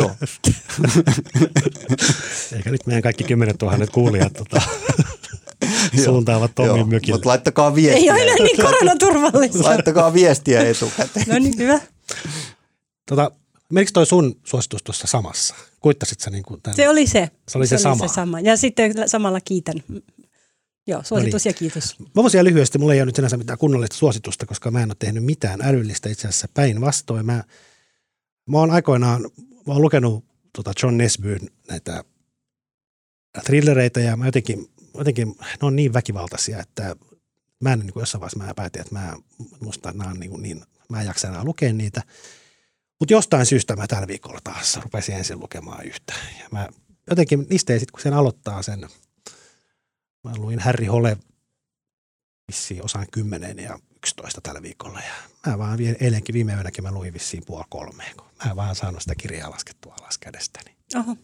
Joo. Eikä nyt meidän kaikki 10 000 kuulijat suuntaavat Tommin mökille. Mutta laittakaa viestiä. Ei ole enää niin koronaturvallista. Laittakaa viestiä etukäteen. No niin, hyvä. Menikö toi sun suositus tuossa samassa? Kuittasit sä niin kuin tämän? Se oli se sama. Ja sitten samalla kiitän. Joo, suositus ja kiitos. Mä voisin ihan lyhyesti, mulla ei ole nyt sinänsä mitään kunnollista suositusta, koska mä en ole tehnyt mitään älyllistä itse asiassa päinvastoin. Mä oon aikoinaan, mä oon lukenut John Nesbøn näitä thrillereitä ja mä jotenkin ne on niin väkivaltaisia, että mä en niin kuin jossain vaiheessa mä päätin, että mä en jaksa enää lukea niitä. Mutta jostain syystä mä tällä viikolla taas rupesin ensin lukemaan yhtä. Ja mä jotenkin niistä ei sit, kun sen aloittaa sen, mä luin Harry Hole vissiin osaan 10 ja 11 tällä viikolla. Ja mä vaan eilenkin viime yönäkin mä luin vissiin 2:30, kun mä en vaan saanut sitä kirjaa laskettua alas kädestäni. Oho.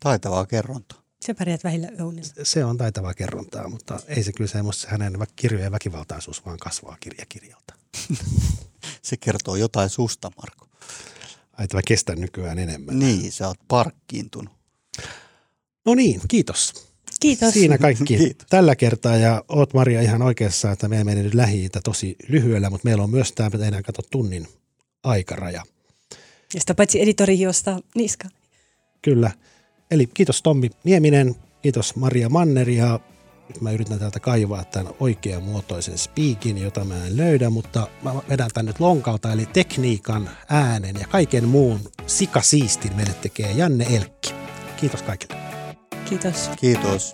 Taitavaa kerrontaa. Se pärjät vähillä yönillä. Se on taitavaa kerrontaa, mutta ei se kyllä semmoista hänen kirjojen väkivaltaisuus vaan kasvaa kirjalta. Se kertoo jotain susta, Marko. Ai, että mä kestän nykyään enemmän. Niin, sä oot parkkiintunut. No niin, kiitos. Kiitos. Siinä kaikki kiitos tällä kertaa. Ja oot Maria ihan oikeassa, että me meni nyt Lähi-itä tosi lyhyellä, mutta meillä on myös tämä, että enää katso tunnin aikaraja. Ja sitä paitsi editori josta niska. Kyllä. Eli kiitos Tommi Nieminen, kiitos Maria Manner ja nyt mä yritän täältä kaivaa tämän oikean muotoisen speakin, jota mä en löydä, mutta mä vedän tän nyt lonkalta, eli tekniikan, äänen ja kaiken muun sikasiistin meille tekee Janne Elkki. Kiitos kaikille. Kiitos. Kiitos.